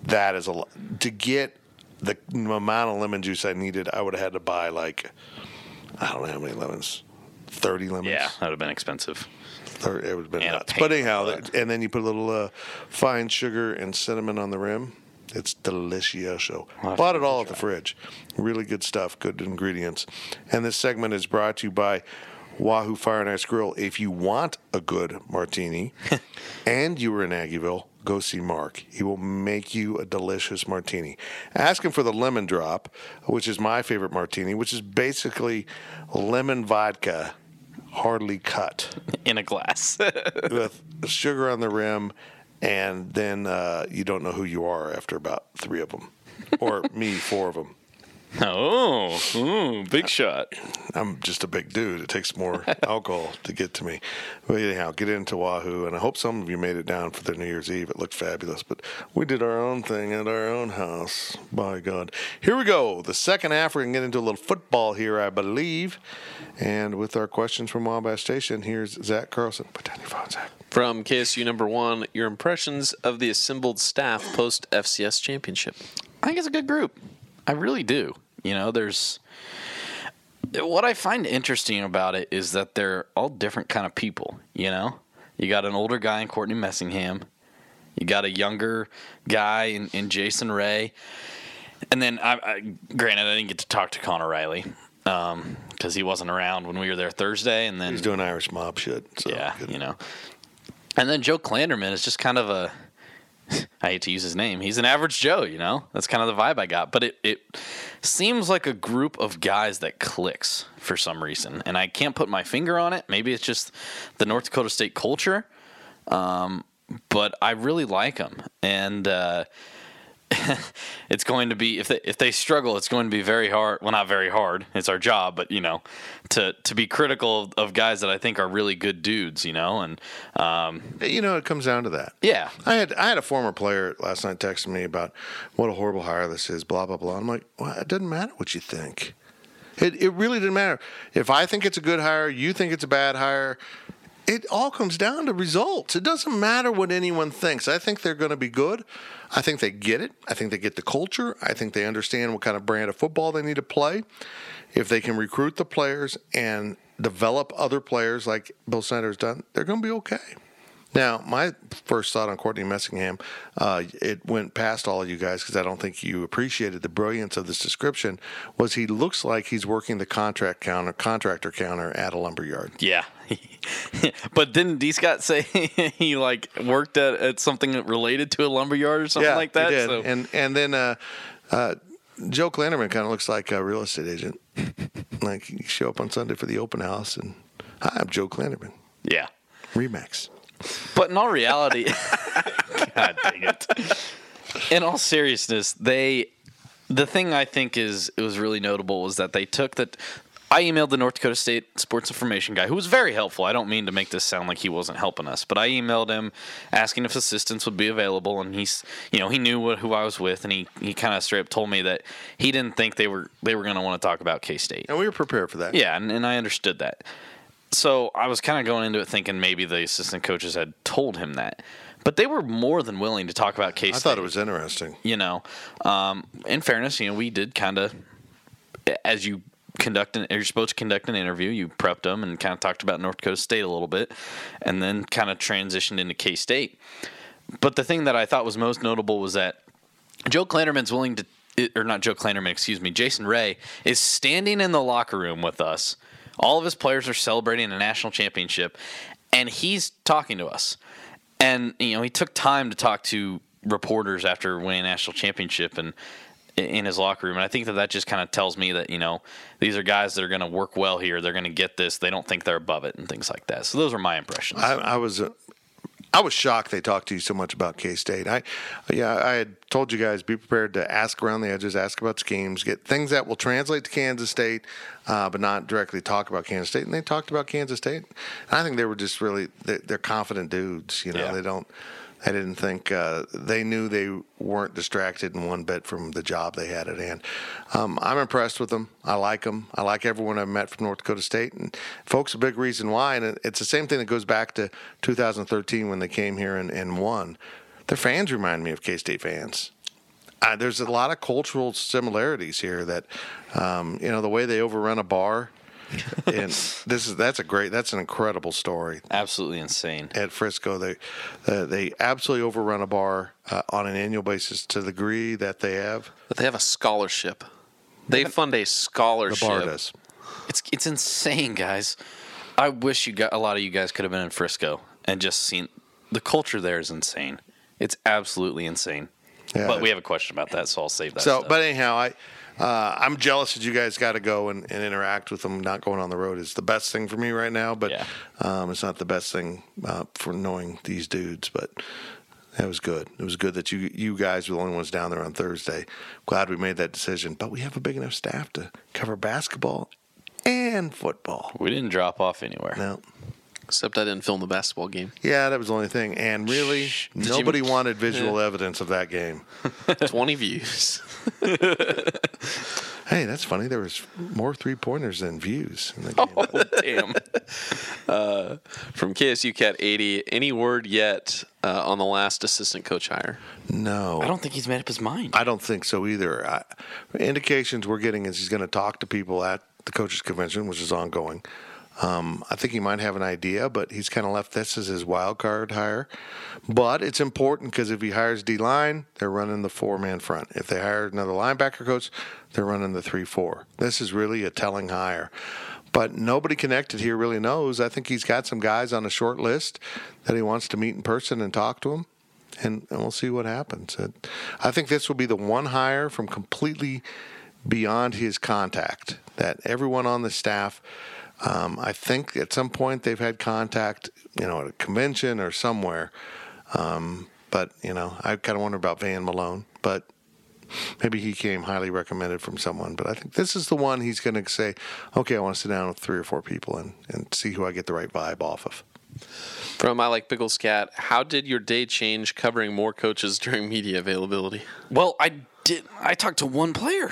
that is a lot. To get the amount of lemon juice I needed, I would have had to buy, I don't know how many lemons... 30 lemons. Yeah, that would have been expensive. It would have been nuts. But anyhow, and then you put a little fine sugar and cinnamon on the rim. It's delicioso. Bought it all at the fridge. Really good stuff, good ingredients. And this segment is brought to you by Wahoo Fire and Ice Grill. If you want a good martini, and you were in Aggieville, go see Mark. He will make you a delicious martini. Ask him for the lemon drop, which is my favorite martini, which is basically lemon vodka, hardly cut. In a glass. With sugar on the rim, and then you don't know who you are after about three of them. Or me, four of them. Oh, big shot. I'm just a big dude. It takes more alcohol to get to me. But anyhow, get into Wahoo, and I hope some of you made it down for the New Year's Eve. It looked fabulous, but we did our own thing at our own house. By God. Here we go. The second half, we're going to get into a little football here, I believe. And with our questions from Wabash Station, here's Zach Carlson. Put down your phone, Zach. From KSU number one, your impressions of the assembled staff post-FCS championship. I think it's a good group. I really do. You know, there's what I find interesting about it is that they're all different kind of people. You know, you got an older guy in Courtney Messingham, you got a younger guy in Jason Ray, and then I granted I didn't get to talk to Conor Riley because he wasn't around when we were there Thursday, and then he's doing Irish mob shit. So yeah, you know, and then Joe Klanderman is just kind of a. I hate to use his name. He's an average Joe, you know? That's kind of the vibe I got. But it seems like a group of guys that clicks for some reason. And I can't put my finger on it. Maybe it's just the North Dakota State culture. But I really like them. And it's going to be, if they struggle, it's going to be very hard. Well, not very hard. It's our job. But, you know, to be critical of guys that I think are really good dudes, you know. And you know, it comes down to that. Yeah. I had a former player last night texting me about what a horrible hire this is, blah, blah, blah. I'm like, well, it doesn't matter what you think. It really didn't matter. If I think it's a good hire, you think it's a bad hire, it all comes down to results. It doesn't matter what anyone thinks. I think they're going to be good. I think they get it. I think they get the culture. I think they understand what kind of brand of football they need to play. If they can recruit the players and develop other players like Bill Snyder's done, they're going to be okay. Now, my first thought on Courtney Messingham, it went past all of you guys because I don't think you appreciated the brilliance of this description, was he looks like he's working the contractor counter at a lumberyard. Yeah. But didn't D. Scott say he like worked at something related to a lumberyard or something like that? Yeah, he did. So. And then Joe Klanderman kind of looks like a real estate agent. Like you show up on Sunday for the open house and, hi, I'm Joe Klanderman. Yeah. Remax. But in all reality, God dang it. In all seriousness, the thing I think is it was really notable was that they took that. I emailed the North Dakota State sports information guy, who was very helpful. I don't mean to make this sound like he wasn't helping us, but I emailed him asking if assistance would be available, and he knew who I was with, and he kind of straight up told me that he didn't think they were going to want to talk about K-State, and we were prepared for that. Yeah, and I understood that. So I was kind of going into it thinking maybe the assistant coaches had told him that. But they were more than willing to talk about K-State. I thought it was interesting. You know, in fairness, you know, we did kind of, as you conduct you're supposed to conduct an interview, you prepped them and kind of talked about North Dakota State a little bit and then kind of transitioned into K-State. But the thing that I thought was most notable was that Joe Klanderman's willing to, or not Joe Klanderman, excuse me, Jason Ray is standing in the locker room with us. All of his players are celebrating a national championship, and he's talking to us. And, you know, he took time to talk to reporters after winning a national championship and in his locker room. And I think that just kind of tells me that, you know, these are guys that are going to work well here. They're going to get this. They don't think they're above it and things like that. So those were my impressions. I was shocked they talked to you so much about K-State. I had told you guys, be prepared to ask around the edges, ask about schemes, get things that will translate to Kansas State, but not directly talk about Kansas State. And they talked about Kansas State. I think they were just really they're confident dudes. You know, yeah. I didn't think they knew they weren't distracted in one bit from the job they had at hand. I'm impressed with them. I like them. I like everyone I've met from North Dakota State. And, folks, a big reason why, and it's the same thing that goes back to 2013 when they came here and won. Their fans remind me of K-State fans. There's a lot of cultural similarities here that, you know, the way they overrun a bar. And that's an incredible story. Absolutely insane. At Frisco, they absolutely overrun a bar on an annual basis to the degree that they have. But they have a scholarship. They fund a scholarship. The bar does. It's insane, guys. I wish a lot of you guys could have been in Frisco and just seen the culture there is insane. It's absolutely insane. Yeah. But we have a question about that, so I'll save that. But anyhow, I'm jealous that you guys got to go and interact with them. Not going on the road is the best thing for me right now, but it's not the best thing for knowing these dudes. But that was good. It was good that you guys were the only ones down there on Thursday. Glad we made that decision. But we have a big enough staff to cover basketball and football. We didn't drop off anywhere. No. Except I didn't film the basketball game. Yeah, that was the only thing. And really, nobody wanted visual evidence of that game. 20 views. Hey, that's funny. There was more three-pointers than views in the game. Oh, damn. From KSU Cat 80, any word yet on the last assistant coach hire? No. I don't think he's made up his mind. I don't think so either. Indications we're getting is he's going to talk to people at the coaches' convention, which is ongoing. I think he might have an idea, but he's kind of left this as his wild card hire. But it's important because if he hires D-line, they're running the 4-man front. If they hire another linebacker coach, they're running the 3-4. This is really a telling hire. But nobody connected here really knows. I think he's got some guys on a short list that he wants to meet in person and talk to them, and we'll see what happens. I think this will be the one hire from completely beyond his contact that everyone on the staff – I think at some point they've had contact, at a convention or somewhere. But I kind of wonder about Van Malone. But maybe he came highly recommended from someone. But I think this is the one he's going to say, okay, I want to sit down with 3 or 4 people and see who I get the right vibe off of. From I Like Pickles Cat, how did your day change covering more coaches during media availability? Well, I talked to one player.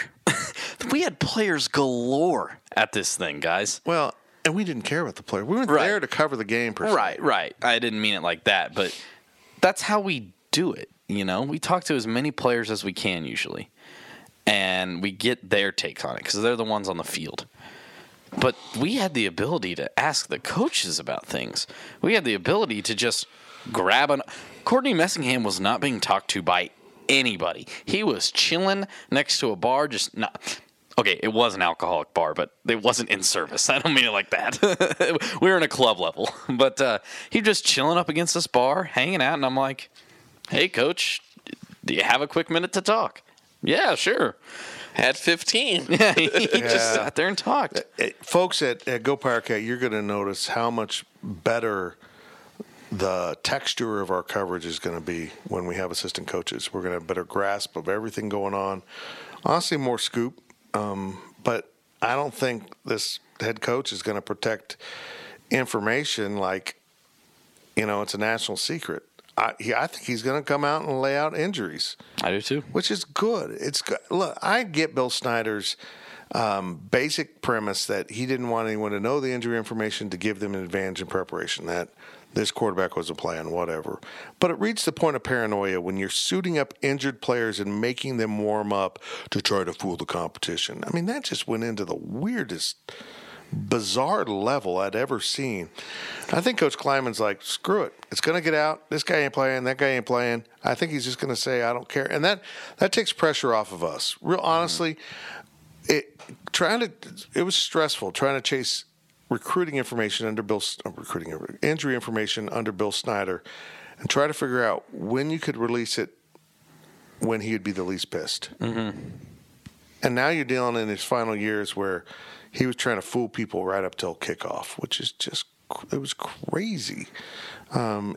We had players galore at this thing, guys. Well, and we didn't care about the player. We weren't there to cover the game per se. Right. I didn't mean it like that, but that's how we do it. We talk to as many players as we can usually, and we get their takes on it because they're the ones on the field. But we had the ability to ask the coaches about things. We had the ability to just grab an – Courtney Messingham was not being talked to by anybody. He was chilling next to a bar, just not – okay, it was an alcoholic bar, but it wasn't in service. I don't mean it like that. We were in a club level. But he was just chilling up against this bar, hanging out, and I'm like, hey, coach, do you have a quick minute to talk? Yeah, sure. Had 15. Yeah, he just sat there and talked. Folks at GoPowerCat, you're going to notice how much better the texture of our coverage is going to be when we have assistant coaches. We're going to have a better grasp of everything going on. Honestly, more scoop. But I don't think this head coach is going to protect information like, it's a national secret. I think he's going to come out and lay out injuries. I do too. Which is good. It's good. Look, I get Bill Snyder's basic premise that he didn't want anyone to know the injury information to give them an advantage in preparation, that this quarterback was a plan, whatever. But it reached the point of paranoia when you're suiting up injured players and making them warm up to try to fool the competition. I mean, that just went into the weirdest, bizarre level I'd ever seen. I think Coach Klieman's like, screw it. It's going to get out. This guy ain't playing. That guy ain't playing. I think he's just going to say, I don't care. And that takes pressure off of us. Real honestly, it was stressful trying to chase injury information under Bill Snyder and try to figure out when you could release it when he would be the least pissed. Mm-hmm. And now you're dealing in his final years where he was trying to fool people right up till kickoff, which is just – it was crazy. So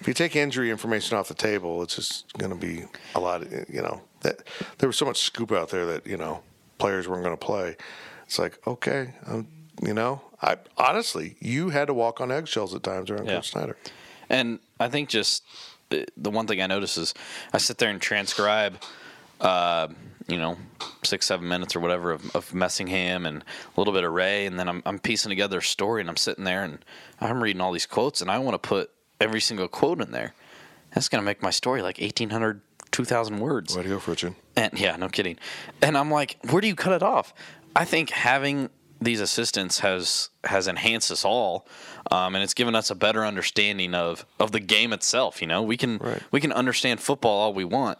if you take injury information off the table, it's just going to be a lot – there was so much scoop out there that, players weren't going to play. It's like, okay, I honestly, you had to walk on eggshells at times around Coach Snyder. And I think just the one thing I notice is I sit there and transcribe, 6-7 minutes or whatever of Messingham and a little bit of Ray, and then I'm piecing together a story, and I'm sitting there and I'm reading all these quotes, and I want to put every single quote in there. That's going to make my story like 1,800, 2,000 words. Way to go, Fritchin. And yeah, no kidding. And I'm like, where do you cut it off? I think having these assistants has enhanced us all, and it's given us a better understanding of the game itself. We can we can understand football all we want,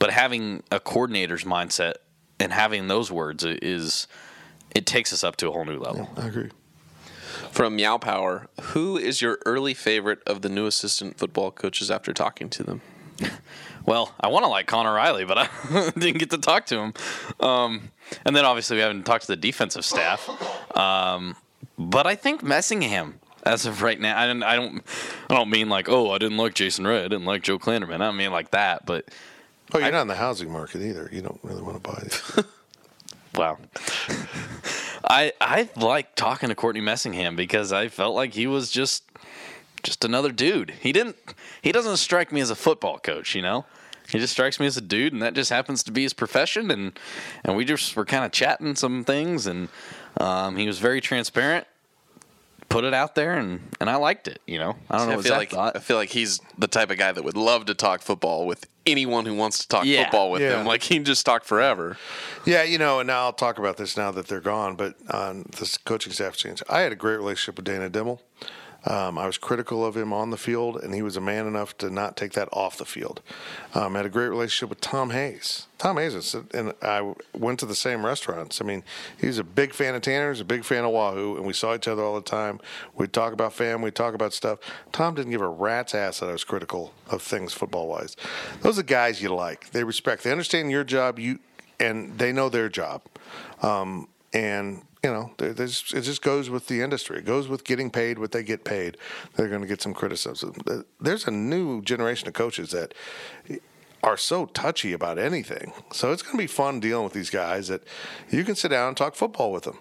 but having a coordinator's mindset and having those words it takes us up to a whole new level. Yeah, I agree. from Meow Power, who is your early favorite of the new assistant football coaches after talking to them? Well, I want to like Conor Riley, but I didn't get to talk to him. And then obviously we haven't talked to the defensive staff. But I think Messingham as of right now. I don't mean like, oh, I didn't like Jason Ray, I didn't like Joe Klanderman. I don't mean like that, but oh, you're not in the housing market either. You don't really want to buy these. Wow. I like talking to Courtney Messingham because I felt like he was just another dude. He doesn't strike me as a football coach, you know? He just strikes me as a dude, and that just happens to be his profession, and we just were kind of chatting some things, and he was very transparent, put it out there, and I liked it, you know? I don't know what Zach thought. I feel like he's the type of guy that would love to talk football with anyone who wants to talk football with him. Like, he can just talk forever. Yeah, you know, and now I'll talk about this now that they're gone, but on this coaching staff change, I had a great relationship with Dana Dimmel. I was critical of him on the field, and he was a man enough to not take that off the field. I had a great relationship with Tom Hayes. Tom Hayes, and I went to the same restaurants. I mean, he's a big fan of Tanner's, a big fan of Wahoo, and we saw each other all the time. We'd talk about family, talk about stuff. Tom didn't give a rat's ass that I was critical of things football-wise. Those are guys you like. They respect. They understand your job, and they know their job. You know, it just goes with the industry. It goes with getting paid what they get paid. They're going to get some criticism. There's a new generation of coaches that are so touchy about anything. So it's going to be fun dealing with these guys that you can sit down and talk football with them.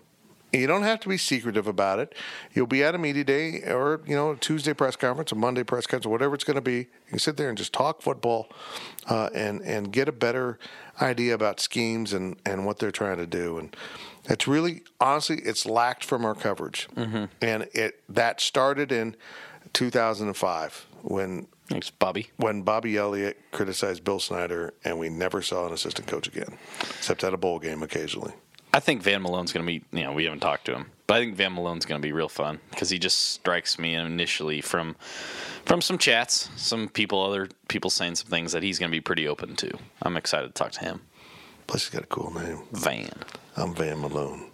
You don't have to be secretive about it. You'll be at a media day or, you know, a Tuesday press conference, a Monday press conference, or whatever it's going to be. You can sit there and just talk football and get a better idea about schemes and what they're trying to do. And it's really, honestly, it's lacked from our coverage. Mm-hmm. And that started in 2005 when Bobby Elliott criticized Bill Snyder, and we never saw an assistant coach again, except at a bowl game occasionally. I think Van Malone's going to be, you know, we haven't talked to him, but I think Van Malone's going to be real fun because he just strikes me initially from some chats, other people saying some things that he's going to be pretty open to. I'm excited to talk to him. Plus, he's got a cool name. Van. I'm Van Malone.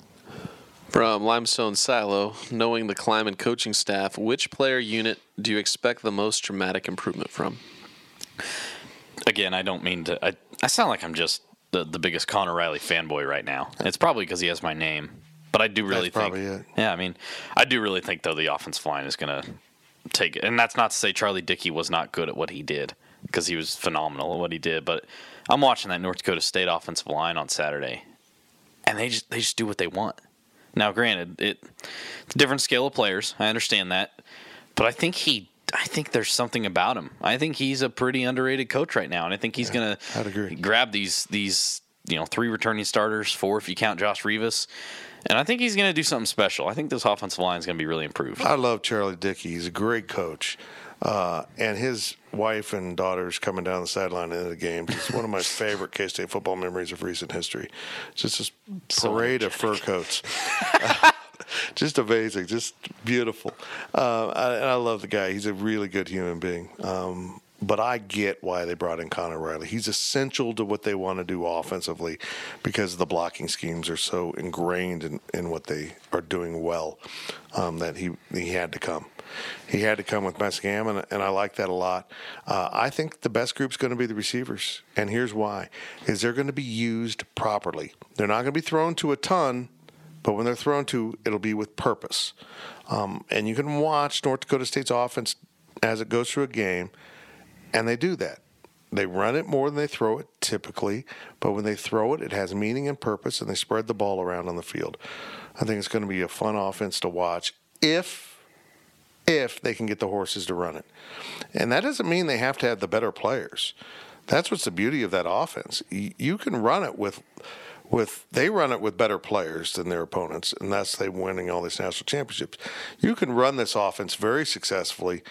From Limestone Silo, knowing the Klieman coaching staff, which player unit do you expect the most dramatic improvement from? Again, I don't mean to. I sound like I'm just the biggest Conor Riley fanboy right now. It's probably because he has my name, but I do really think. It. Yeah, I mean, I do really think though the offensive line is going to take it, and that's not to say Charlie Dickey was not good at what he did because he was phenomenal at what he did. But I'm watching that North Dakota State offensive line on Saturday, and they just do what they want. Now, granted, it's a different scale of players. I understand that, but I think there's something about him. I think he's a pretty underrated coach right now, and I think he's going to grab these you know 3 returning starters, 4 if you count Josh Revis, and I think he's going to do something special. I think this offensive line is going to be really improved. I love Charlie Dickey. He's a great coach, and his wife and daughters coming down the sideline at the end of the game. It's one of my favorite K-State football memories of recent history. It's just this parade of fur coats. Just amazing, just beautiful. I love the guy. He's a really good human being. But I get why they brought in Conor Riley. He's essential to what they want to do offensively because the blocking schemes are so ingrained in what they are doing well that he had to come. He had to come with Messingham, and I like that a lot. I think the best group's going to be the receivers, and here's why. Is they're going to be used properly. They're not going to be thrown to a ton, but when they're thrown to, it'll be with purpose. And you can watch North Dakota State's offense as it goes through a game, and they do that. They run it more than they throw it, typically. But when they throw it, it has meaning and purpose, and they spread the ball around on the field. I think it's going to be a fun offense to watch if they can get the horses to run it. And that doesn't mean they have to have the better players. That's what's the beauty of that offense. You can run it they run it with better players than their opponents, and that's they winning all these national championships. You can run this offense very successfully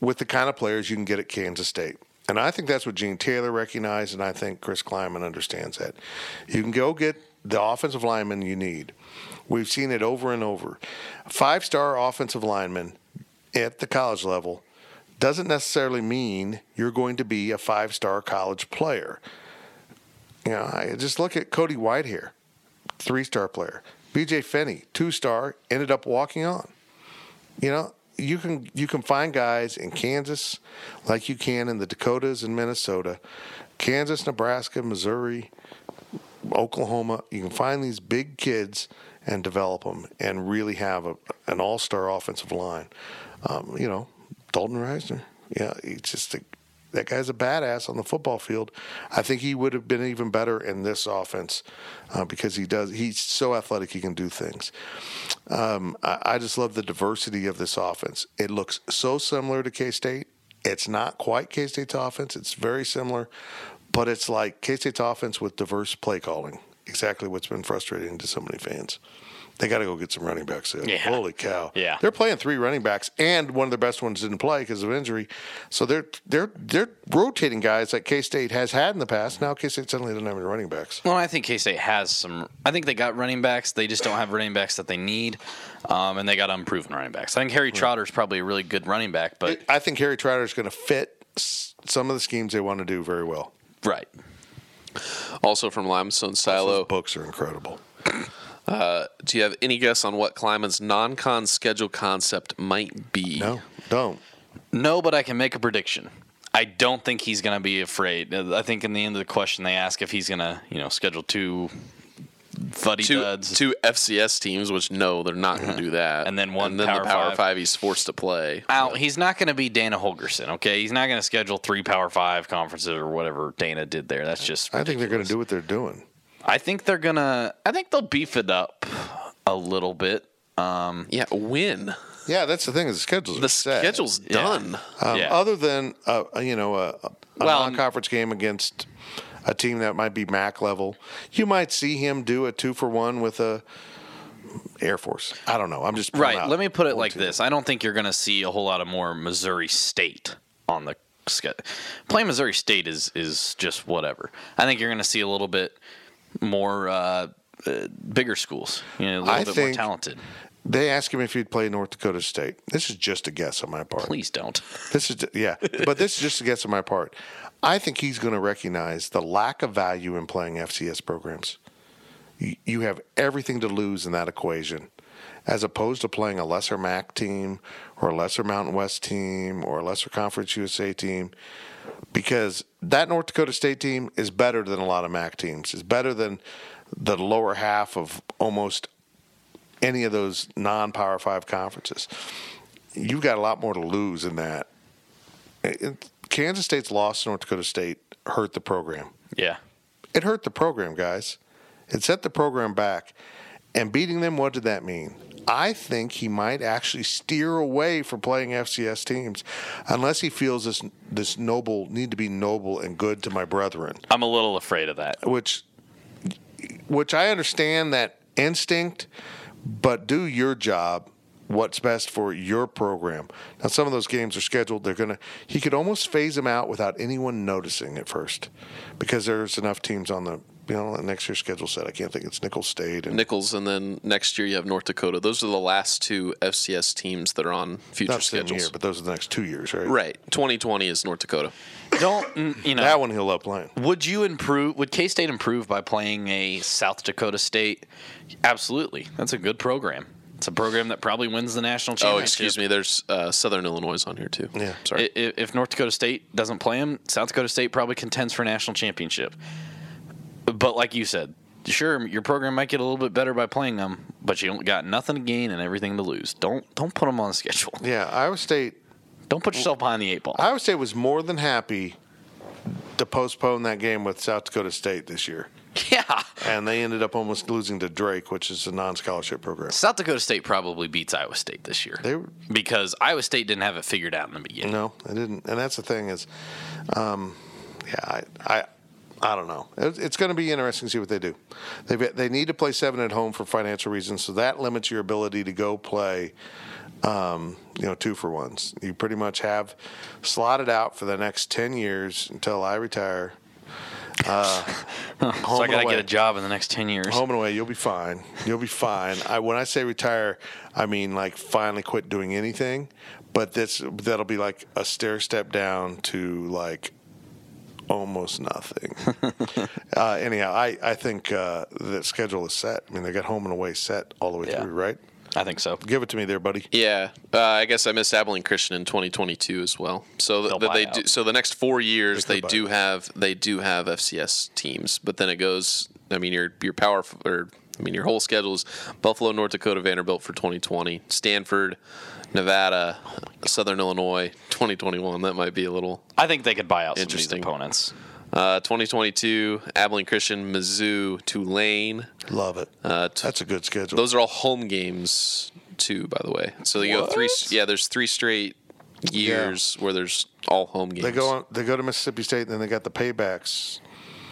with the kind of players you can get at Kansas State. And I think that's what Gene Taylor recognized, and I think Chris Klieman understands that. You can go get the offensive linemen you need. We've seen it over and over. 5-star offensive linemen at the college level doesn't necessarily mean you're going to be a 5-star college player. You know, I just look at Cody White here, 3-star player. B.J. Finney, 2-star, ended up walking on. you know, you can find guys in Kansas like you can in the Dakotas and Minnesota, Kansas, Nebraska, Missouri, Oklahoma. You can find these big kids and develop them and really have an all-star offensive line. You know, Dalton Reisner, yeah, he's just that guy's a badass on the football field. I think he would have been even better in this offense because he's so athletic, he can do things. I just love the diversity of this offense. It looks so similar to K-State. It's not quite K-State's offense. It's very similar, but it's like K-State's offense with diverse play calling. Exactly what's been frustrating to so many fans. They got to go get some running backs in. Yeah. Holy cow. Yeah. They're playing three running backs, and one of their best ones didn't play because of injury. So they're rotating guys that K-State has had in the past. Now K-State suddenly doesn't have any running backs. Well, I think K-State has some. I think they got running backs. They just don't have running backs that they need, and they got unproven running backs. I think Harry Trotter's probably a really good running back. But I think Harry Trotter's going to fit some of the schemes they want to do very well. Right. Also from Limestone Silo. Those books are incredible. Do you have any guess on what Kleiman's non-con schedule concept might be? No, don't. No, but I can make a prediction. I don't think he's going to be afraid. I think in the end of the question they ask if he's going to, schedule two fuddy-duds. Two FCS teams, which no, they're not going to do that. And then one Power Five he's forced to play. He's not going to be Dana Holgerson, okay? He's not going to schedule three Power Five conferences or whatever Dana did there. That's just ridiculous. I think they're going to do what they're doing. I think they'll beef it up a little bit. Yeah, that's the thing. Is the schedule's set. The schedule's done. Yeah. Other than a non-conference game against a team that might be MAC level, you might see him do a 2-for-1 with a Air Force. I don't know. I'm just right. Let me put it like this: I don't think you're going to see a whole lot of more Missouri State on the schedule. Playing Missouri State is just whatever. I think you're going to see a little bit more bigger schools, a little bit more talented. They asked him if he'd play North Dakota State. This is just a guess on my part. Please don't. This is just a guess on my part. I think he's going to recognize the lack of value in playing FCS programs. You have everything to lose in that equation, as opposed to playing a lesser MAC team or a lesser Mountain West team or a lesser Conference USA team, because that North Dakota State team is better than a lot of MAC teams. It's better than the lower half of almost any of those non-Power 5 conferences. You've got a lot more to lose in that. Kansas State's loss to North Dakota State hurt the program. Yeah. It hurt the program, guys. It set the program back. And beating them, what did that mean? I think he might actually steer away from playing FCS teams unless he feels this noble need to be noble and good to my brethren. I'm a little afraid of that. Which I understand that instinct, but do your job, what's best for your program. Now, some of those games are scheduled. He could almost phase them out without anyone noticing at first because there's enough teams on the next year's schedule set. I can't think. It's Nichols State. And Nichols, and then next year you have North Dakota. Those are the last two FCS teams that are on future schedules. Year, but those are the next 2 years, right? Right. 2020 is North Dakota. That one he'll love playing. Would K-State improve by playing a South Dakota State? Absolutely. That's a good program. It's a program that probably wins the national championship. Oh, excuse me. There's Southern Illinois on here, too. Yeah. Sorry. If North Dakota State doesn't play them, South Dakota State probably contends for a national championship. But like you said, sure, your program might get a little bit better by playing them, but you don't got nothing to gain and everything to lose. Don't put them on the schedule. Yeah, Iowa State. Don't put yourself behind the eight ball. Iowa State was more than happy to postpone that game with South Dakota State this year. Yeah. And they ended up almost losing to Drake, which is a non-scholarship program. South Dakota State probably beats Iowa State this year because Iowa State didn't have it figured out in the beginning. No, they didn't. And that's the thing is, I don't know. It's going to be interesting to see what they do. They need to play 7 at home for financial reasons, so that limits your ability to go play, 2-for-1s. You pretty much have slotted out for the next 10 years until I retire. So I got to get a job in the next 10 years. Home and away, you'll be fine. You'll be fine. When I say retire, I mean like finally quit doing anything. But that'll be like a stair step down to like almost nothing. Anyhow, I think the schedule is set. I mean, they got home and away set all the way through, right? I think so. Give it to me there, buddy. Yeah. I guess I missed Abilene Christian in 2022 as well. So so the next 4 years they do have FCS teams, but then it goes, I mean, your whole schedule is Buffalo, North Dakota, Vanderbilt for 2020, Stanford, Nevada, Southern Illinois, 2021. That might be a little interesting. I think they could buy out some of these opponents. 2022, Abilene Christian, Mizzou, Tulane. Love it. That's a good schedule. Those are all home games, too, by the way. So they go three. Yeah, there's three straight years where there's all home games. They go to Mississippi State, and then they got the paybacks.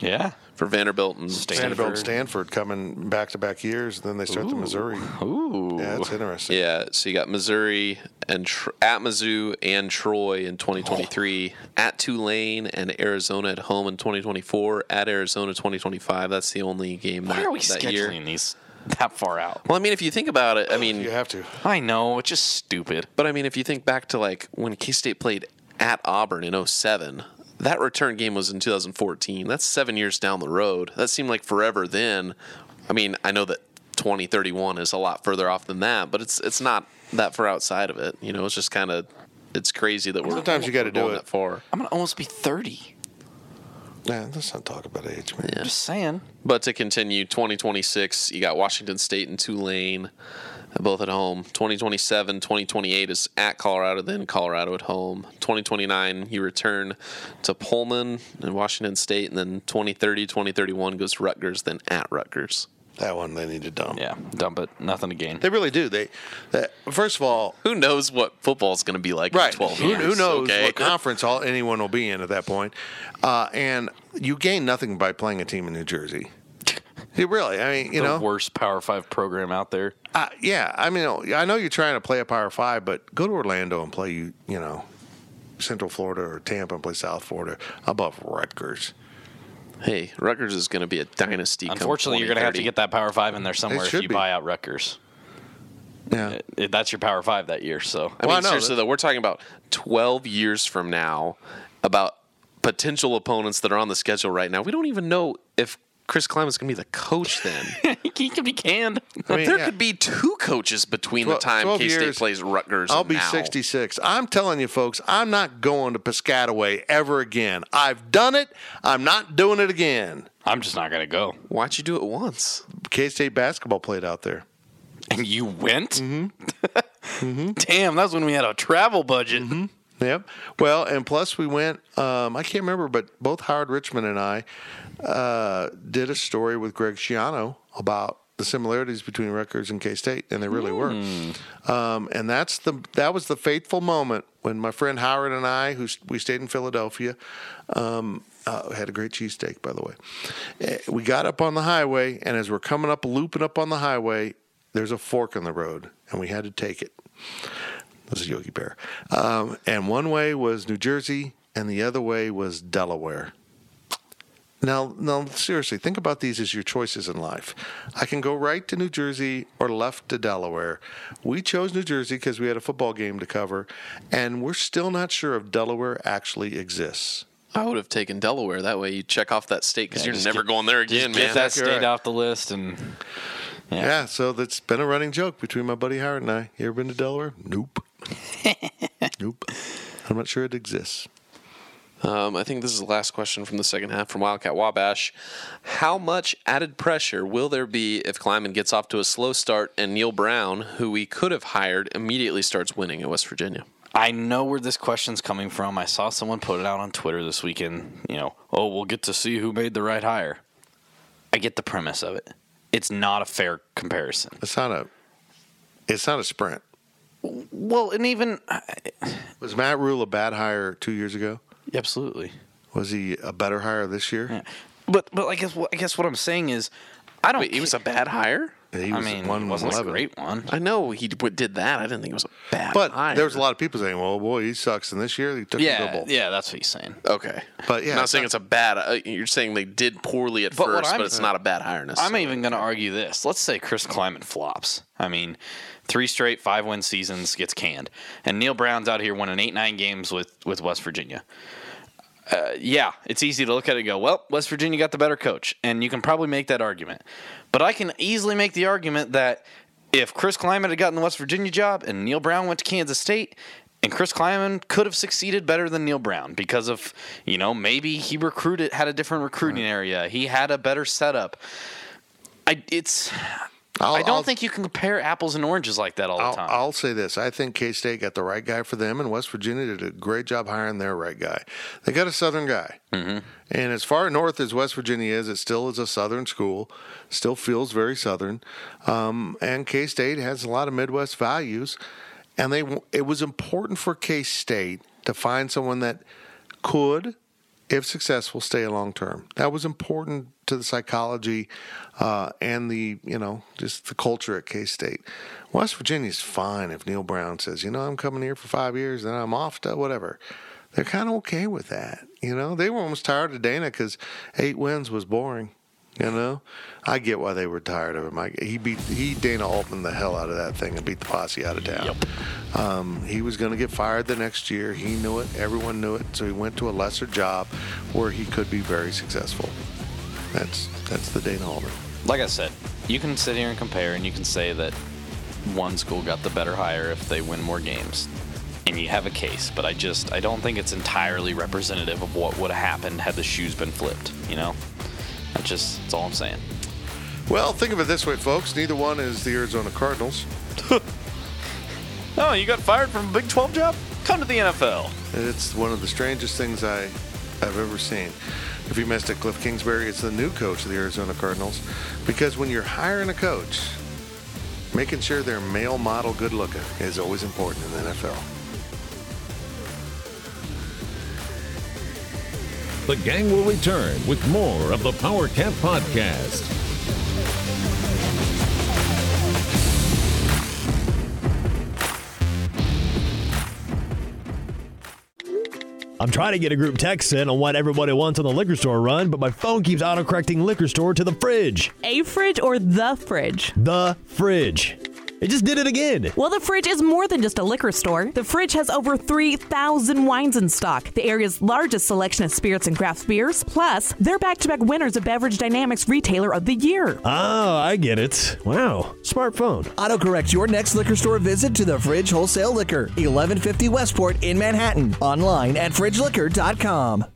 Yeah. For Vanderbilt and Stanford. Coming back-to-back years, and then they start the Missouri. Ooh. Yeah, that's interesting. Yeah, so you got Missouri and at Mizzou and Troy in 2023, at Tulane and Arizona at home in 2024, at Arizona 2025. That's the only game that year. Why are we scheduling these that far out? Well, I mean, if you think about it, I mean. You have to. I know. It's just stupid. But, I mean, if you think back to, like, when K-State played at Auburn in 2007, that return game was in 2014. That's 7 years down the road. That seemed like forever then. I mean, I know that 2031 is a lot further off than that, but it's not that far outside of it. You know, it's just kind of it's crazy that sometimes you got to do it that far. I'm gonna almost be 30. Yeah, let's not talk about age, man. Yeah. I'm just saying. But to continue, 2026, you got Washington State and Tulane, both at home. 2027, 2028 is at Colorado, then Colorado at home. 2029, you return to Pullman and Washington State, and then 2030, 2031 goes to Rutgers, then at Rutgers. That one they need to dump. Yeah, dump it. Nothing to gain. They really do. First of all, who knows what football's going to be like in 12 years? Who knows what conference anyone will be in at that point? And you gain nothing by playing a team in New Jersey. You really, I mean, you know. The worst Power 5 program out there. Yeah, I mean, I know you're trying to play a Power 5, but go to Orlando and play, you know, Central Florida or Tampa and play South Florida above Rutgers. Hey, Rutgers is going to be a dynasty. Unfortunately, you're going to have to get that Power 5 in there somewhere if you buy out Rutgers. Yeah. That's your Power 5 that year. So I mean, seriously, though, we're talking about 12 years from now about potential opponents that are on the schedule right now. We don't even know if Chris Kliman's going to be the coach then. He could be canned. I mean, there could be two coaches between the time K-State plays Rutgers and now. I'll be 66. I'm telling you, folks, I'm not going to Piscataway ever again. I've done it. I'm not doing it again. I'm just not going to go. Why'd you do it once? K-State basketball played out there. And you went? Mm-hmm. Mm-hmm. Damn, that was when we had a travel budget. Mm-hmm. Yep. Well, and plus we went, I can't remember, but both Howard Richmond and I did a story with Greg Schiano about the similarities between Rutgers and K-State, and they really were. And that was the fateful moment when my friend Howard and I, we stayed in Philadelphia, had a great cheesesteak, by the way. We got up on the highway, and as we're coming up, looping up on the highway, there's a fork in the road, and we had to take it. This is Yogi Bear. And one way was New Jersey, and the other way was Delaware. Now, seriously, think about these as your choices in life. I can go right to New Jersey or left to Delaware. We chose New Jersey because we had a football game to cover, and we're still not sure if Delaware actually exists. I would have taken Delaware. That way you check off that state because you're never going there again, man. Get that state off the list and... Yeah, so that's been a running joke between my buddy Howard and I. You ever been to Delaware? Nope. Nope. I'm not sure it exists. I think this is the last question from the second half from Wildcat Wabash. How much added pressure will there be if Klieman gets off to a slow start and Neil Brown, who we could have hired, immediately starts winning at West Virginia? I know where this question's coming from. I saw someone put it out on Twitter this weekend. You know, we'll get to see who made the right hire. I get the premise of it. It's not a fair comparison. It's not a sprint. Well, and even was Matt Rule a bad hire 2 years ago? Absolutely. Was he a better hire this year? Yeah. But I guess what I'm saying is, I don't. Wait, he was a bad hire. He wasn't a great one. I know he did that. I didn't think it was a bad hire. But there was a lot of people saying, "Well, boy, he sucks." And this year, he took the double. Yeah, that's what he's saying. Okay, but yeah, I'm not saying it's a bad. You're saying they did poorly at first, but it's not a bad hire. I'm even going to argue this. Let's say Chris Klieman flops. I mean, three straight 5-win seasons, gets canned, and Neil Brown's out here winning 8-9 games with West Virginia. Yeah, it's easy to look at it and go, well, West Virginia got the better coach, and you can probably make that argument. But I can easily make the argument that If Chris Klieman had gotten the West Virginia job and Neil Brown went to Kansas State, and Chris Klieman could have succeeded better than Neil Brown because of, you know, maybe he had a different recruiting area. He had a better setup. I don't think you can compare apples and oranges like that all the time. I'll say this. I think K-State got the right guy for them, and West Virginia did a great job hiring their right guy. They got a Southern guy. Mm-hmm. And as far north as West Virginia is, it still is a Southern school. Still feels very Southern. And K-State has a lot of Midwest values. And it was important for K-State to find someone that could, if successful, stay long term. That was important to the psychology and the, you know, just the culture at K-State. West Virginia's fine if Neil Brown says, you know, I'm coming here for 5 years, then I'm off to whatever. They're kind of okay with that, you know. They were almost tired of Dana because 8 wins was boring, you know. I get why they were tired of him. Dana Altman the hell out of that thing and beat the posse out of town. Yep. He was going to get fired the next year. He knew it. Everyone knew it. So he went to a lesser job where he could be very successful. That's the Dana Altman. Like I said, you can sit here and compare, and you can say that one school got the better hire if they win more games, and you have a case. But I don't think it's entirely representative of what would have happened had the shoes been flipped. You know, that's all I'm saying. Well, think of it this way, folks. Neither one is the Arizona Cardinals. Oh, you got fired from a Big 12 job? Come to the NFL. It's one of the strangest things I've ever seen. If you missed it, Cliff Kingsbury is the new coach of the Arizona Cardinals, because when you're hiring a coach, making sure they're male model good looking is always important in the NFL. The gang will return with more of the PowerCat Podcast. I'm trying to get a group text in on what everybody wants on the liquor store run, but my phone keeps autocorrecting liquor store to the fridge. A fridge or the fridge? The fridge. It just did it again. Well, the Fridge is more than just a liquor store. The Fridge has over 3,000 wines in stock, the area's largest selection of spirits and craft beers, plus they're back-to-back winners of Beverage Dynamics Retailer of the Year. Oh, I get it. Wow. Smartphone. Autocorrect your next liquor store visit to the Fridge Wholesale Liquor, 1150 Westport in Manhattan. Online at fridgeliquor.com.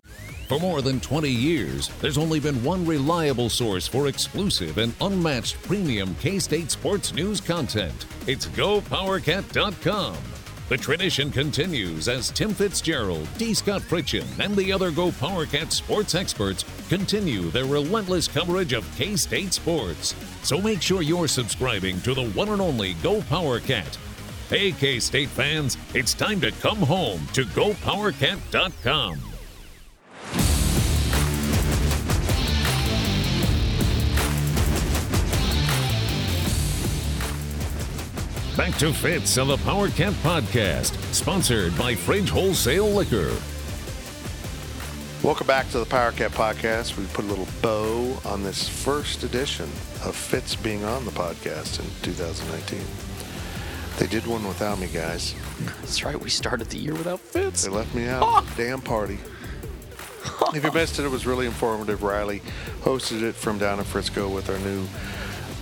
For more than 20 years, there's only been one reliable source for exclusive and unmatched premium K-State sports news content. It's GoPowerCat.com. The tradition continues as Tim Fitzgerald, D. Scott Pritchin, and the other GoPowerCat sports experts continue their relentless coverage of K-State sports. So make sure you're subscribing to the one and only GoPowerCat. Hey, K-State fans, it's time to come home to GoPowerCat.com. Back to Fitz on the PowerCat Podcast, sponsored by Fridge Wholesale Liquor. Welcome back to the PowerCat Podcast. We put a little bow on this first edition of Fitz being on the podcast in 2019. They did one without me, guys. That's right. We started the year without Fitz. They left me out of the damn party. If you missed it, it was really informative. Riley hosted it from down in Frisco with our new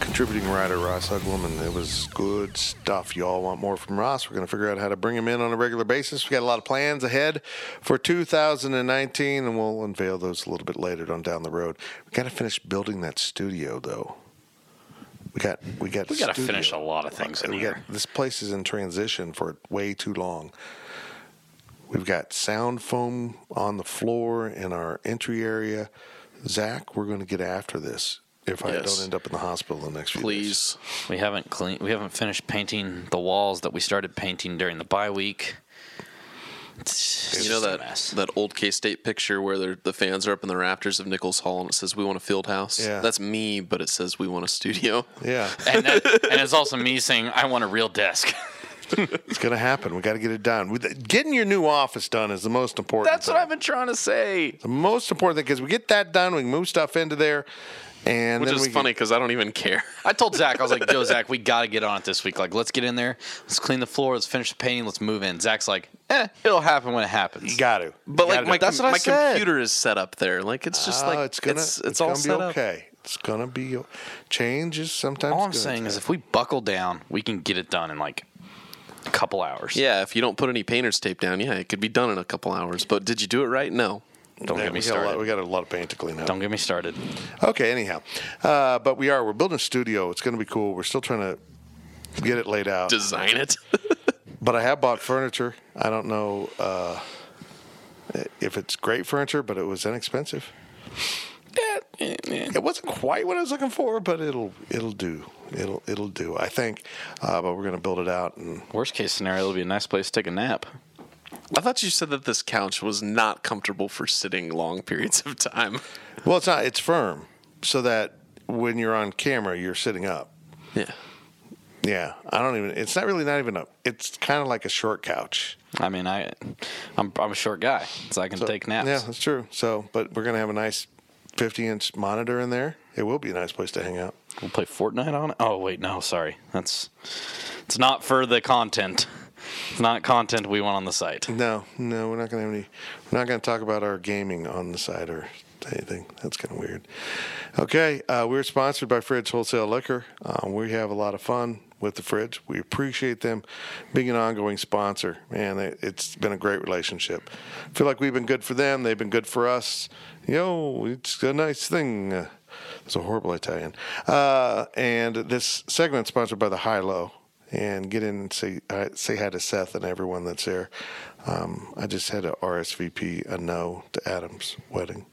contributing writer Ross Hugglum, and it was good stuff. Y'all want more from Ross? We're going to figure out how to bring him in on a regular basis. We got a lot of plans ahead for 2019, and we'll unveil those a little bit later on down the road. We got to finish building that studio, though. We got to finish a lot of things in here. This place is in transition for way too long. We've got sound foam on the floor in our entry area. Zach, we're going to get after this. If I don't end up in the hospital in the next few days. Please. We haven't finished painting the walls that we started painting during the bye week. You know that old K-State picture where the fans are up in the rafters of Nichols Hall and it says, we want a field house? Yeah. That's me, but it says, we want a studio. Yeah. And it's also me saying, I want a real desk. It's going to happen. We got to get it done. Getting your new office done is the most important thing. That's what I've been trying to say. The most important thing, because we get that done, we can move stuff into there. And which is funny because I don't even care. I told Zach, I was like, yo, Zach, we got to get on it this week. Like, let's get in there. Let's clean the floor. Let's finish the painting. Let's move in. Zach's like, it'll happen when it happens. You got to. But, like, that's what my computer is set up there. Like, it's just like, it's all set up. It's going to be okay. It's going to be changes sometimes. All I'm saying is if we buckle down, we can get it done in like a couple hours. Yeah, if you don't put any painter's tape down, yeah, it could be done in a couple hours. But did you do it right? No. Don't get me started. We got a lot of paint to clean up. Don't get me started. Okay, anyhow. But we're building a studio. It's going to be cool. We're still trying to get it laid out. Design it. But I have bought furniture. I don't know if it's great furniture, but it was inexpensive. It wasn't quite what I was looking for, but it'll do. It'll do, I think. But we're going to build it out. And worst case scenario, it'll be a nice place to take a nap. I thought you said that this couch was not comfortable for sitting long periods of time. Well, it's not. It's firm, so that when you're on camera, you're sitting up. Yeah. Yeah. It's not really not even up. It's kind of like a short couch. I mean, I'm a short guy, so I can take naps. Yeah, that's true. So, but we're going to have a nice 50-inch monitor in there. It will be a nice place to hang out. We'll play Fortnite on it? Oh, wait, no, sorry. It's not for the content. It's not content we want on the site. No, we're not going to have any. We're not going to talk about our gaming on the site or anything. That's kind of weird. Okay, we're sponsored by Fridge Wholesale Liquor. We have a lot of fun with the Fridge. We appreciate them being an ongoing sponsor. Man, it's been a great relationship. I feel like we've been good for them. They've been good for us. It's a nice thing. It's a horrible Italian. And this segment is sponsored by the High Low. And get in and say hi to Seth and everyone that's there. I just had to RSVP a no to Adam's wedding.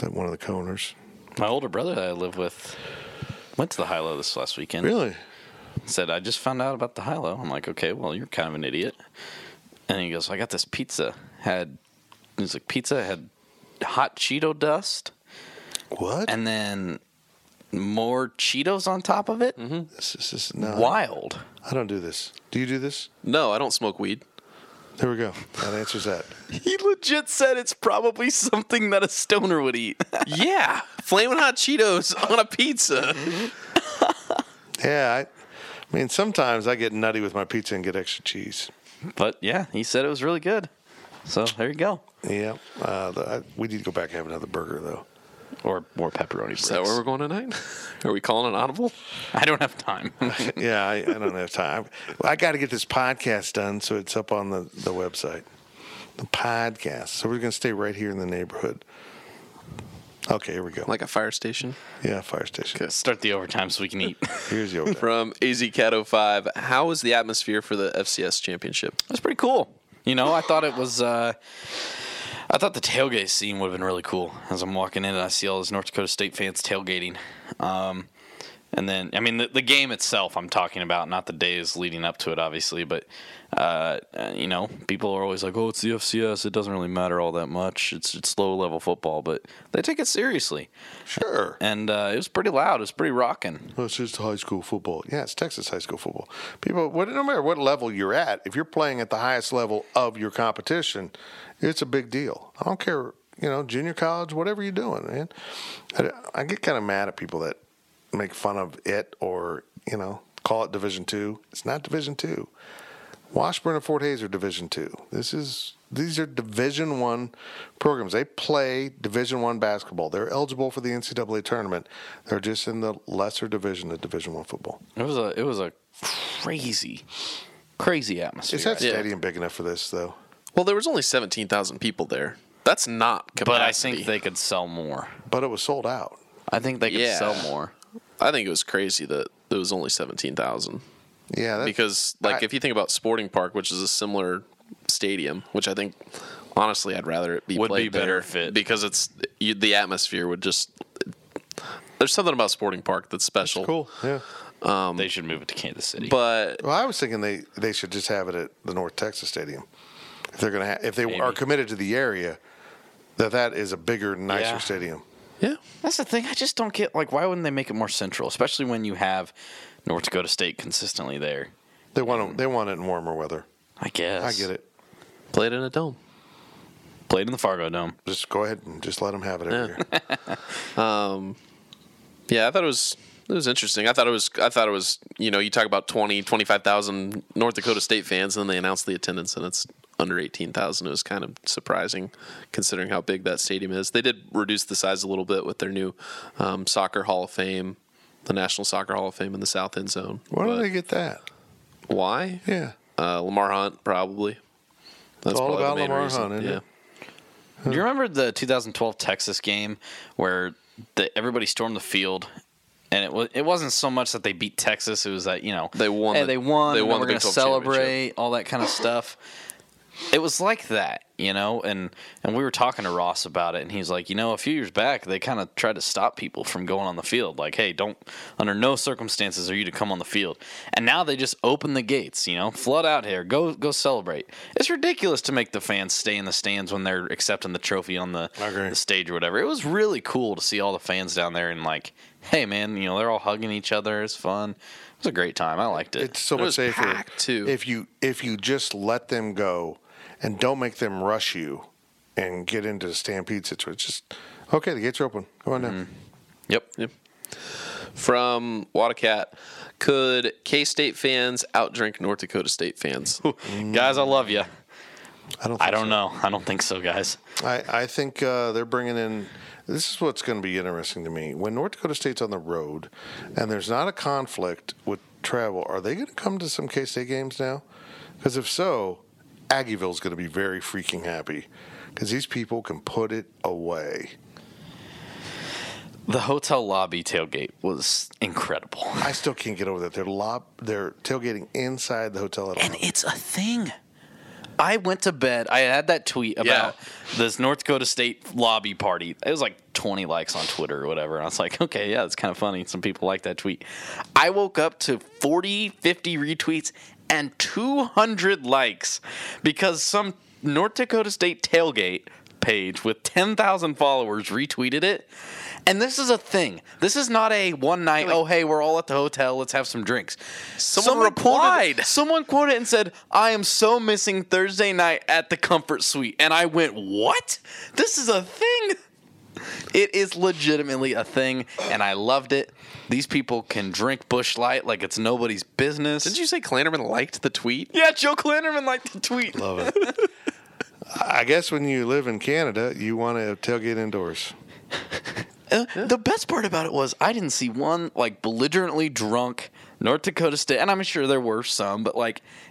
That one of the co-owners. My older brother that I live with went to the High Low this last weekend. Really? Said, I just found out about the High Low. I'm like, okay, well, you're kind of an idiot. And he goes, I got this pizza. Pizza had hot Cheeto dust. What? And then more Cheetos on top of it. Mm-hmm. This is not wild. I don't do this. Do you do this? No, I don't smoke weed. There we go. That answers that. He legit said it's probably something that a stoner would eat. Yeah, flaming hot Cheetos on a pizza. Mm-hmm. Yeah, I mean, sometimes I get nutty with my pizza and get extra cheese. But, yeah, he said it was really good. So, there you go. Yeah. We need to go back and have another burger, though. Or more pepperoni. Is that where we're going tonight? Are we calling an audible? I don't have time. Yeah, I don't have time. I got to get this podcast done, so it's up on the website. The podcast. So, we're going to stay right here in the neighborhood. Okay, here we go. Like a fire station? Yeah, fire station. Okay, start the overtime so we can eat. Here's the overtime. From AZCat05, how was the atmosphere for the FCS championship? It was pretty cool. I thought it was... I thought the tailgate scene would have been really cool. As I'm walking in, and I see all those North Dakota State fans tailgating. And then, I mean, the game itself I'm talking about, not the days leading up to it, obviously. But, people are always like, oh, it's the FCS. It doesn't really matter all that much. It's low-level football. But they take it seriously. Sure. And it was pretty loud. It was pretty rocking. Well, it's just high school football. Yeah, it's Texas high school football. People, no matter what level you're at, if you're playing at the highest level of your competition, it's a big deal. I don't care, junior college, whatever you're doing, man. I get kind of mad at people that make fun of it or call it Division II. It's not Division II. Washburn and Fort Hays are Division II. These are Division I programs. They play Division I basketball. They're eligible for the NCAA tournament. They're just in the lesser division of Division I football. It was a crazy atmosphere. Is that stadium big enough for this though? Well, there was only 17,000 people there. That's not capacity. But I think they could sell more. But it was sold out. I think they could sell more. I think it was crazy that it was only 17,000. Yeah. Because, if you think about Sporting Park, which is a similar stadium, which I think, honestly, I'd rather it be would played be better fit. Because the atmosphere would just – there's something about Sporting Park that's special. That's cool, yeah. They should move it to Kansas City. But I was thinking they should just have it at the North Texas Stadium. If they're going to if they are committed to the area, that is a bigger, nicer stadium. Yeah, that's the thing. I just don't get, why wouldn't they make it more central, especially when you have North Dakota State consistently there. They want it in warmer weather. I guess. I get it. Play it in a dome. Play it in the Fargo Dome. Just go ahead and just let them have it every year. I thought it was interesting. I thought it was, you talk about 25,000 North Dakota State fans, and then they announced the attendance, and it's under 18,000. It was kind of surprising considering how big that stadium is. They did reduce the size a little bit with their new Soccer Hall of Fame, the National Soccer Hall of Fame in the South End Zone. Why did they get that? Why? Yeah. Lamar Hunt, probably. That's all about Lamar Hunt, isn't it? Do you remember the 2012 Texas game where everybody stormed the field? And it wasn't so much that they beat Texas. It was that, they won. They won. We're going to celebrate, all that kind of stuff. It was like that, and we were talking to Ross about it, and he's like, a few years back, they kind of tried to stop people from going on the field. Like, hey, under no circumstances are you to come on the field. And now they just open the gates, flood out here, go celebrate. It's ridiculous to make the fans stay in the stands when they're accepting the trophy on the stage or whatever. It was really cool to see all the fans down there and like, hey, man, they're all hugging each other. It's fun. It was a great time. I liked it. It's so much safer too. If you just let them go. And don't make them rush you and get into the stampede situation. Just, okay, the gates are open. Go on down. Yep. From Wadacat, could K-State fans outdrink North Dakota State fans? Guys, I love you. I don't know. I don't think so, guys. I think they're bringing in – this is what's going to be interesting to me. When North Dakota State's on the road and there's not a conflict with travel, are they going to come to some K-State games now? Because if so – Aggieville's going to be very freaking happy because these people can put it away. The hotel lobby tailgate was incredible. I still can't get over that. They're tailgating inside the hotel at all. And it's a thing. I went to bed. I had that tweet about this North Dakota State lobby party. It was like 20 likes on Twitter or whatever. And I was like, okay, yeah, it's kind of funny. Some people like that tweet. I woke up to 40, 50 retweets and 200 likes because some North Dakota State tailgate page with 10,000 followers retweeted it. And this is a thing. This is not a one night, oh, hey, we're all at the hotel, let's have some drinks. Someone replied. Someone quoted and said, I am so missing Thursday night at the Comfort Suite. And I went, what? This is a thing. It is legitimately a thing, and I loved it. These people can drink Busch Light like it's nobody's business. Did you say Klanderman liked the tweet? Yeah, Joe Klanderman liked the tweet. Love it. I guess when you live in Canada, you want to tailgate indoors. The best part about it was I didn't see one belligerently drunk North Dakota State, and I'm sure there were some, but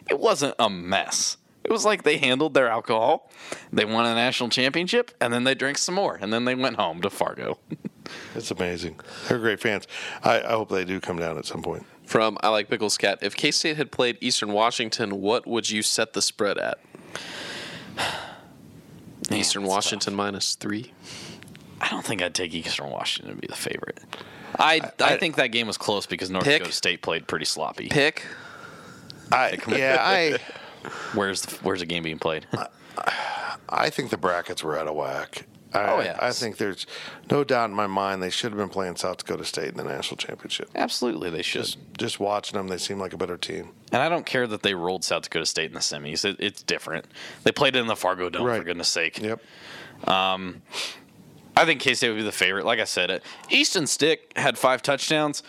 it wasn't a mess. It was like they handled their alcohol, they won a national championship, and then they drank some more, and then they went home to Fargo. It's amazing. They're great fans. I hope they do come down at some point. From I Like Pickles Cat, if K-State had played Eastern Washington, what would you set the spread at? Eastern Washington -3. I don't think I'd take Eastern Washington to be the favorite. I think that game was close because North Dakota State played pretty sloppy. Pick? Where's the game being played? I think the brackets were out of whack. I think there's no doubt in my mind they should have been playing South Dakota State in the national championship. Absolutely, they should. Just watching them, they seem like a better team. And I don't care that they rolled South Dakota State in the semis. It's different. They played it in the Fargo Dome, for goodness sake. Yep. I think K-State would be the favorite. Like I said, Easton Stick had 5 touchdowns,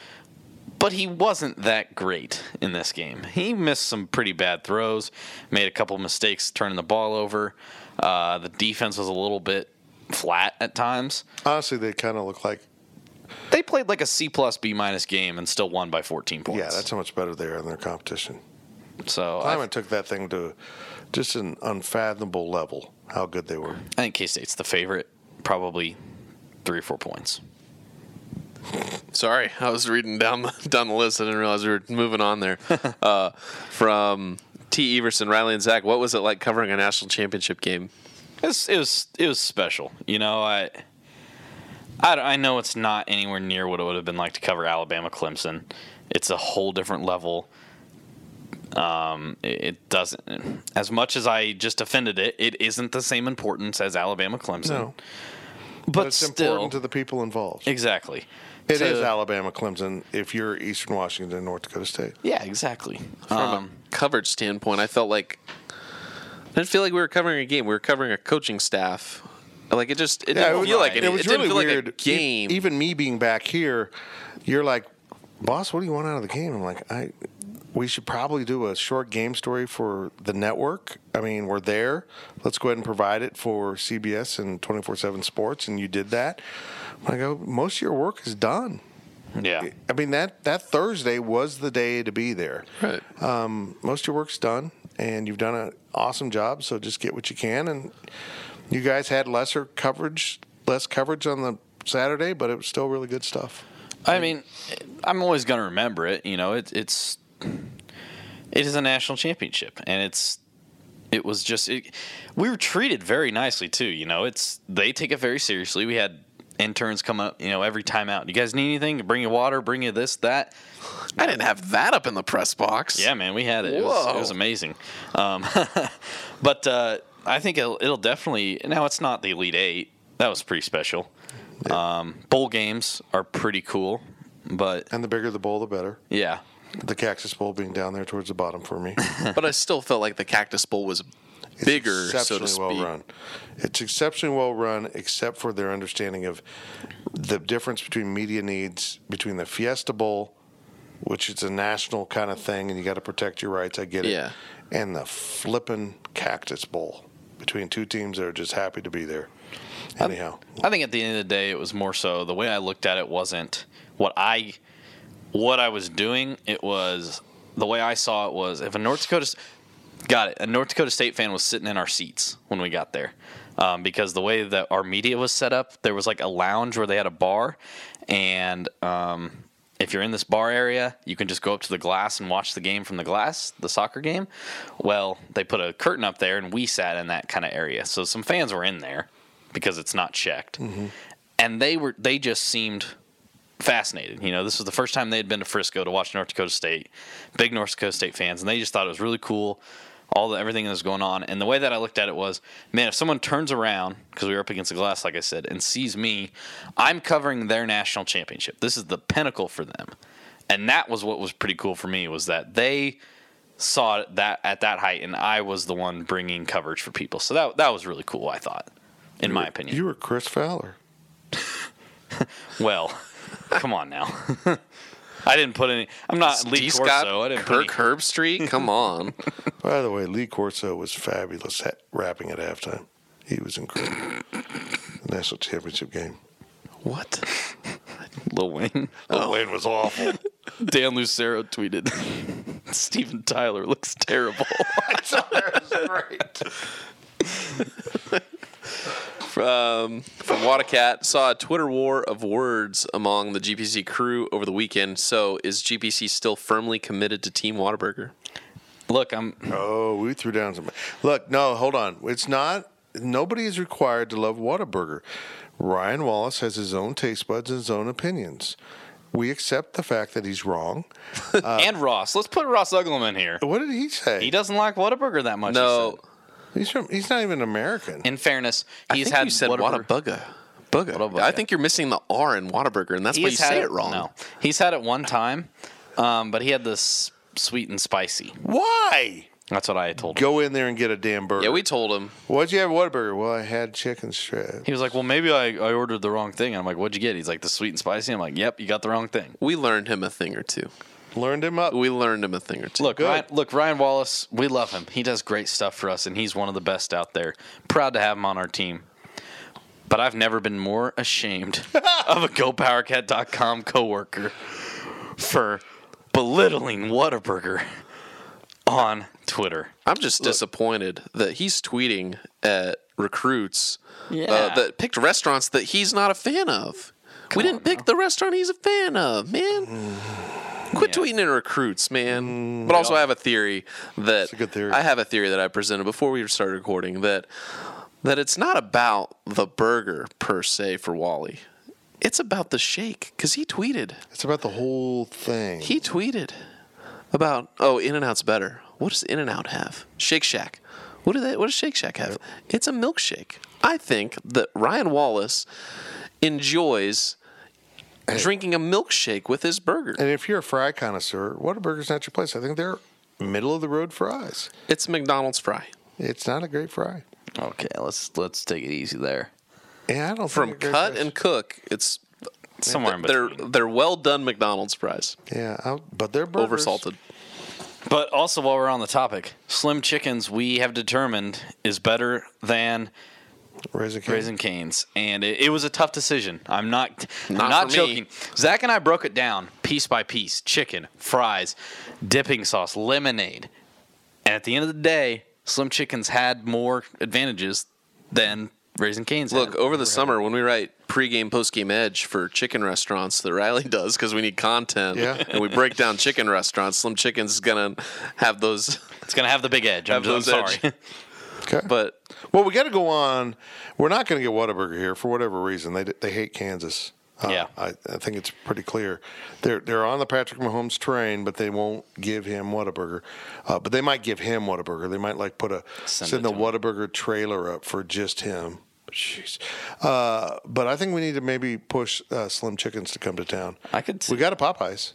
but he wasn't that great in this game. He missed some pretty bad throws, made a couple mistakes turning the ball over. The defense was a little bit flat at times. Honestly, they kind of look like they played like a C+, B- game and still won by 14 points. Yeah, that's how much better they are in their competition. So Klieman took that thing to just an unfathomable level, how good they were. I think K-State's the favorite, probably 3 or 4 points. Sorry, I was reading down the list. I didn't realize we were moving on there. From T. Everson, Riley, and Zach, what was it like covering a national championship game? It was special. I know it's not anywhere near what it would have been like to cover Alabama, Clemson. It's a whole different level. It doesn't, as much as I just offended it, it isn't the same importance as Alabama, Clemson. No. But it's still important to the people involved. Exactly. It is Alabama, Clemson, if you're Eastern Washington and North Dakota State. Yeah, exactly. From a coverage standpoint, I didn't feel like we were covering a game. We were covering a coaching staff. It didn't feel like a game. Even me being back here, you're like, boss, what do you want out of the game? I'm like, I We should probably do a short game story for the network. I mean, we're there. Let's go ahead and provide it for CBS and 24/7 Sports, and you did that. I go, most of your work is done. Yeah. I mean, that Thursday was the day to be there. Right. Most of your work's done, and you've done an awesome job, so just get what you can. And you guys had less coverage on the Saturday, but it was still really good stuff. I mean, I'm always going to remember it. You know, it is a national championship, and we were treated very nicely too. You know, they take it very seriously. We had interns come up, you know, every time out. You guys need anything? Bring you water. Bring you this, that. I didn't have that up in the press box. Yeah, man, we had it. It was amazing. But I think it'll definitely. Now it's not the Elite Eight. That was pretty special. Yeah. Bowl games are pretty cool, and the bigger the bowl, the better. Yeah. The Cactus Bowl being down there towards the bottom for me. But I still felt like the Cactus Bowl was bigger, so to speak. It's exceptionally well run, except for their understanding of the difference between media needs, between the Fiesta Bowl, which is a national kind of thing, and you got to protect your rights. I get it. Yeah. And the flippin' Cactus Bowl between two teams that are just happy to be there. Anyhow. I think at the end of the day, it was more so the way I looked at it wasn't what I was doing. It was the way I saw it was if a North Dakota State fan was sitting in our seats when we got there, because the way that our media was set up, there was like a lounge where they had a bar, and if you're in this bar area, you can just go up to the glass and watch the game from the glass, the soccer game. Well, they put a curtain up there, and we sat in that kind of area, so some fans were in there because it's not checked, mm-hmm. and they just seemed fascinated. You know, this was the first time they had been to Frisco to watch North Dakota State, big North Dakota State fans, and they just thought it was really cool, everything that was going on. And the way that I looked at it was, man, if someone turns around, because we were up against the glass, like I said, and sees me, I'm covering their national championship. This is the pinnacle for them. And that was what was pretty cool for me, was that they saw it at that height, and I was the one bringing coverage for people. So that was really cool, I thought, in my opinion. You were Chris Fowler. Well... Come on now. I didn't put any. I'm not Lee Corso. I didn't Kirk Herbstreit. Come on. By the way, Lee Corso was fabulous rapping at halftime. He was incredible. The national championship game. What? Lil Wayne. Lil Wayne was awful. Dan Lucero tweeted, Steven Tyler looks terrible. I thought that was great. From Wadacat, saw a Twitter war of words among the GPC crew over the weekend. So is GPC still firmly committed to Team Whataburger? Look, we threw down some. Look, no, hold on. It's not. Nobody is required to love Whataburger. Ryan Wallace has his own taste buds and his own opinions. We accept the fact that he's wrong. And Ross. Let's put Ross Uglum in here. What did he say? He doesn't like Whataburger that much. No. He's not even American. In fairness, you said Whataburger. Whataburger. I think you're missing the R in Whataburger, and that's why you say it wrong. No. He's had it one time, but he had this sweet and spicy. Why? That's what I told him. Go in there and get a damn burger. Yeah, we told him. What'd you have at Whataburger? Well, I had chicken strips. He was like, well, maybe I ordered the wrong thing. And I'm like, what'd you get? He's like, the sweet and spicy. I'm like, yep, you got the wrong thing. We learned him a thing or two. We learned him a thing or two. Look, Ryan Wallace, we love him. He does great stuff for us, and he's one of the best out there. Proud to have him on our team. But I've never been more ashamed of a GoPowerCat.com coworker for belittling Whataburger on Twitter. I'm just disappointed that he's tweeting at recruits that picked restaurants that he's not a fan of. We didn't pick the restaurant he's a fan of, man. Quit tweeting at recruits, man. But also I have a theory that I presented before we started recording that it's not about the burger per se for Wally. It's about the shake, because he tweeted. It's about the whole thing. He tweeted about, In-N-Out's better. What does In-N-Out have? Shake Shack. What does Shake Shack have? Yep. It's a milkshake. I think that Ryan Wallace enjoys drinking a milkshake with his burger. And if you're a fry connoisseur, Whataburger's not your place. I think they're middle-of-the-road fries. It's McDonald's fry. It's not a great fry. Okay, let's take it easy there. Yeah, I don't think from cut and cook, it's somewhere in between. They're well-done McDonald's fries. Yeah, but they're burgers. Oversalted. But also, while we're on the topic, Slim Chickens, we have determined, is better than Raisin Cane's. And it was a tough decision. I'm not joking. Zach and I broke it down piece by piece. Chicken, fries, dipping sauce, lemonade. And at the end of the day, Slim Chickens had more advantages than Raisin Cane's. Look, over the summer when we write pregame, postgame edge for chicken restaurants that Riley does because we need content, and we break down chicken restaurants, Slim Chickens is gonna have those. It's gonna have the big edge. I'm sorry. Okay, but we got to go on. We're not gonna get Whataburger here for whatever reason. They hate Kansas. I think it's pretty clear. They're on the Patrick Mahomes train, but they won't give him Whataburger. But they might give him Whataburger. They might like send the Whataburger trailer up for just him. Jeez. But I think we need to maybe push Slim Chickens to come to town. We got a Popeyes.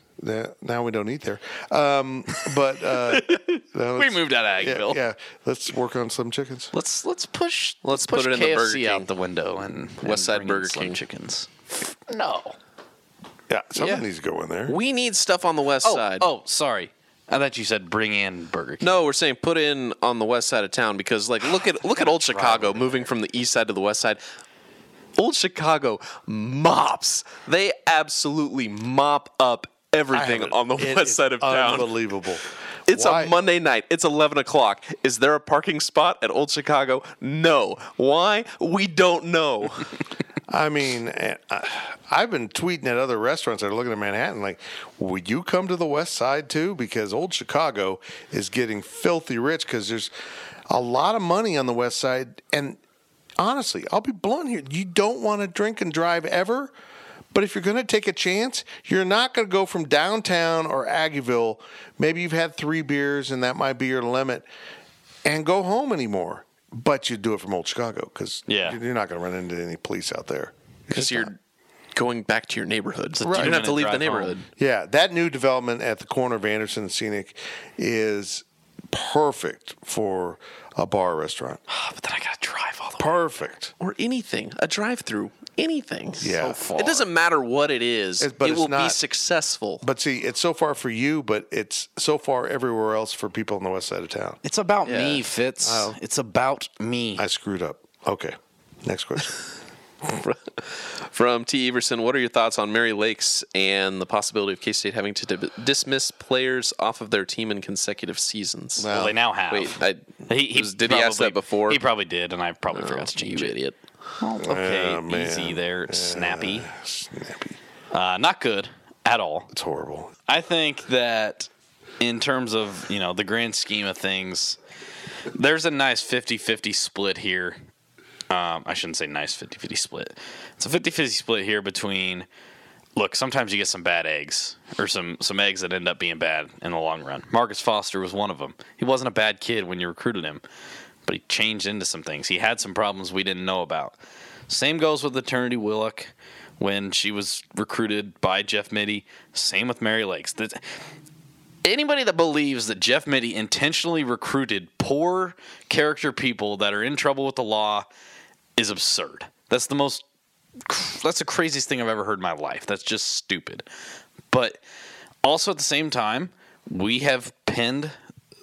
Now we don't eat there. But we moved out of Aggieville. Yeah, let's work on Slim Chickens. Let's push put it KFC in the Burger King out the window and West Side Burger King Slim Chickens. No. Yeah, something needs to go in there. We need stuff on the west side. Oh, sorry. I thought you said bring in Burger King. No, we're saying put in on the west side of town because, like, look at old Chicago moving from the east side to the west side. Old Chicago mops. They absolutely mop up everything on the west side of town. Unbelievable. It's a Monday night. It's 11 o'clock. Is there a parking spot at Old Chicago? No. Why? We don't know. I mean, I've been tweeting at other restaurants that are looking at Manhattan like, would you come to the west side too? Because Old Chicago is getting filthy rich because there's a lot of money on the west side. And honestly, I'll be blunt here. You don't want to drink and drive ever. But if you're going to take a chance, you're not going to go from downtown or Aggieville. Maybe you've had 3 beers and that might be your limit and go home anymore. But you do it from Old Chicago because you're not going to run into any police out there. Because you're going back to your neighborhood. So you don't have to leave the neighborhood. Home. Yeah, that new development at the corner of Anderson and Scenic is perfect for a bar restaurant. But then I got to drive all the perfect. Way. Or anything. A drive-through. Anything. Yeah. So far. It doesn't matter what it is. It will be successful. But see, it's so far for you, but it's so far everywhere else for people on the west side of town. It's about me, Fitz. It's about me. I screwed up. Okay. Next question. From T. Everson, what are your thoughts on Mary Lakes and the possibility of K-State having to dismiss players off of their team in consecutive seasons? Well, they now have. Wait, did he ask that before? He probably did, and I probably forgot to change it. Idiot. Oh, okay, easy there, snappy. Not good at all. It's horrible. I think that in terms of, the grand scheme of things, there's a nice 50-50 split here. I shouldn't say nice 50-50 split. It's a 50-50 split here between, look, sometimes you get some bad eggs or some eggs that end up being bad in the long run. Marcus Foster was one of them. He wasn't a bad kid when you recruited him, but he changed into some things. He had some problems we didn't know about. Same goes with Eternity Willock when she was recruited by Jeff Mitty. Same with Mary Lakes. Anybody that believes that Jeff Mitty intentionally recruited poor character people that are in trouble with the law is absurd. That's the craziest thing I've ever heard in my life. That's just stupid. But also at the same time, we have pinned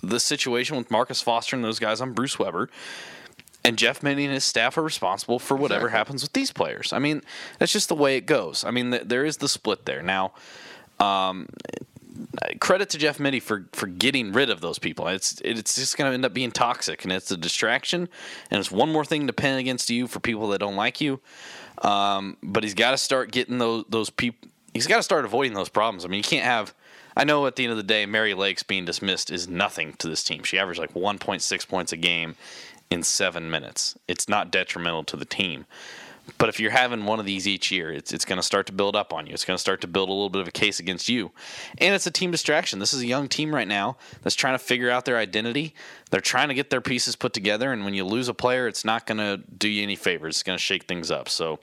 the situation with Marcus Foster and those guys on Bruce Weber, and Jeff Mitty and his staff are responsible for whatever happens with these players. I mean, that's just the way it goes. I mean, there is the split there. Now, credit to Jeff Mitty for getting rid of those people. It's just going to end up being toxic, and it's a distraction, and it's one more thing to pin against you for people that don't like you. But he's got to start getting those people. He's got to start avoiding those problems. I mean, you can't have. I know at the end of the day, Mary Lakes being dismissed is nothing to this team. She averaged like 1.6 points a game in 7 minutes. It's not detrimental to the team. But if you're having one of these each year, it's going to start to build up on you. It's going to start to build a little bit of a case against you. And it's a team distraction. This is a young team right now that's trying to figure out their identity. They're trying to get their pieces put together. And when you lose a player, it's not going to do you any favors. It's going to shake things up. So,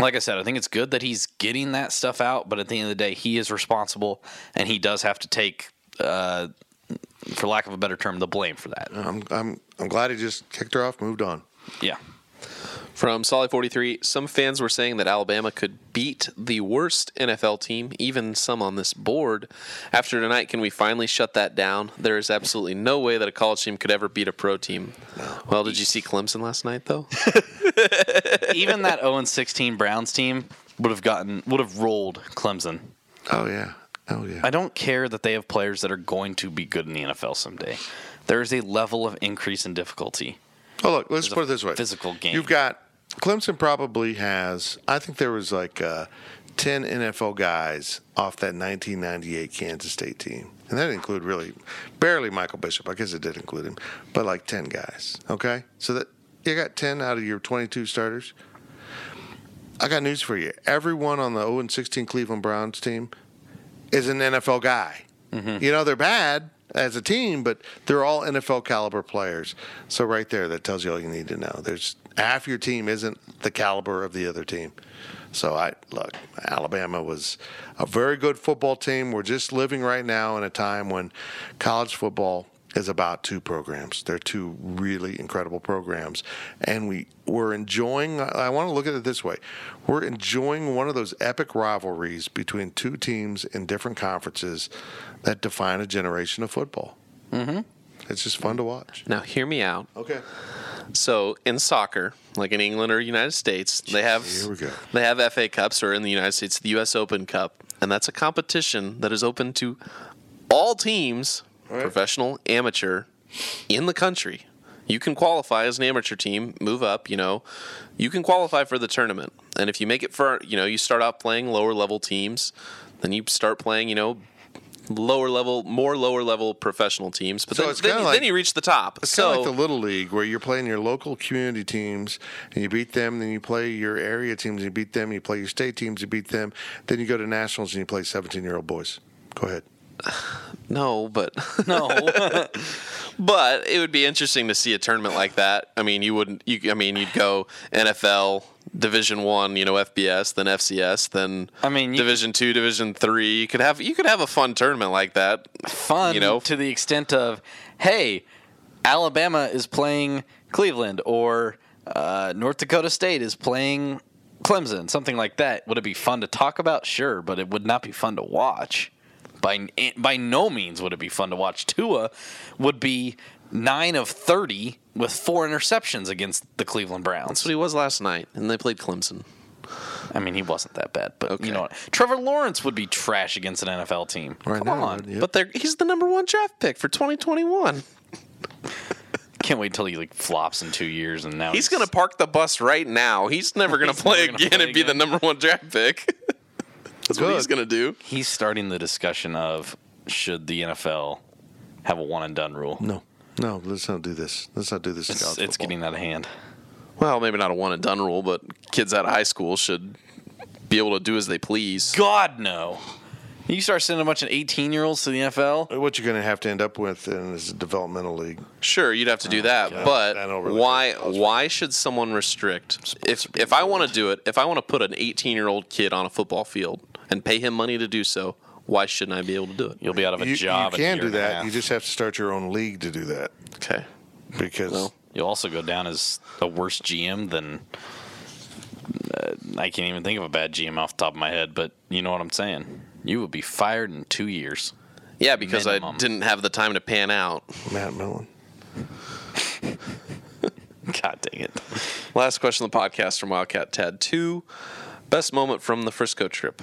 like I said, I think it's good that he's getting that stuff out, but at the end of the day, he is responsible, and he does have to take, for lack of a better term, the blame for that. I'm glad he just kicked her off, moved on. Yeah. From Solly43, some fans were saying that Alabama could beat the worst NFL team, even some on this board. After tonight, can we finally shut that down? There is absolutely no way that a college team could ever beat a pro team. Well, did you see Clemson last night, though? Even that 0-16 Browns team would have rolled Clemson. Oh, yeah. Oh, yeah. I don't care that they have players that are going to be good in the NFL someday. There is a level of increase in difficulty. Oh, look, let's put it this way. Physical game. You've got Clemson probably has, I think there was like 10 NFL guys off that 1998 Kansas State team. And that included barely Michael Bishop. I guess it did include him, but like 10 guys. Okay? So that you got 10 out of your 22 starters. I got news for you. Everyone on the 0-16 Cleveland Browns team is an NFL guy. Mm-hmm. You know, they're bad as a team, but they're all NFL caliber players. So right there, that tells you all you need to know. There's half your team isn't the caliber of the other team. So Alabama was a very good football team. We're just living right now in a time when college football is about two programs. They're two really incredible programs. And we're enjoying, I want to look at it this way, we're enjoying one of those epic rivalries between two teams in different conferences that define a generation of football. Mm-hmm. It's just fun to watch. Now, hear me out. Okay. So, in soccer, like in England or United States, they have FA Cups, or in the United States, the U.S. Open Cup. And that's a competition that is open to all teams. Right. Professional, amateur, in the country. You can qualify as an amateur team, move up, you know. You can qualify for the tournament. And if you make it for, you know, you start out playing lower level teams, then you start playing, you know, lower level professional teams. But so then you reach the top. It's kind of like the Little League where you're playing your local community teams and you beat them. Then you play your area teams and you beat them. You play your state teams, you beat them. Then you go to nationals and you play 17-year-old boys. Go ahead. But it would be interesting to see a tournament like that. I mean, you'd go NFL, Division I, you know, FBS, then FCS, then Division II, Division III. You could have a fun tournament like that. Fun, you know, to the extent of, hey, Alabama is playing Cleveland, or North Dakota State is playing Clemson, something like that. Would it be fun to talk about? Sure, but it would not be fun to watch. By no means would it be fun to watch. Tua would be 9 of 30 with 4 interceptions against the Cleveland Browns. That's what he was last night, and they played Clemson. I mean, he wasn't that bad, but okay. You know what? Trevor Lawrence would be trash against an NFL team. Come on. Yep. But he's the number 1 draft pick for 2021. Can't wait till he flops in 2 years, and now he's going to park the bus right now. He's never going to play again and be the number 1 draft pick. That's what he's going to do. He's starting the discussion of, should the NFL have a one-and-done rule? No, let's not do this. It's getting out of hand. Well, maybe not a one-and-done rule, but kids out of high school should be able to do as they please. God, no. You start sending a bunch of 18-year-olds to the NFL. What you're going to have to end up with is a developmental league. Sure, you'd have to do that, God. But why should someone restrict? If I want to do it, if I want to put an 18-year-old kid on a football field and pay him money to do so, why shouldn't I be able to do it? You'll be out of a job. You can do that. You just have to start your own league to do that. Okay. Because you'll also go down as a worse GM than I can't even think of a bad GM off the top of my head, but you know what I'm saying. You would be fired in 2 years. Yeah, because minimum. I didn't have the time to pan out. Matt Millen. God dang it. Last question on the podcast from Wildcat Tad 2. Best moment from the Frisco trip?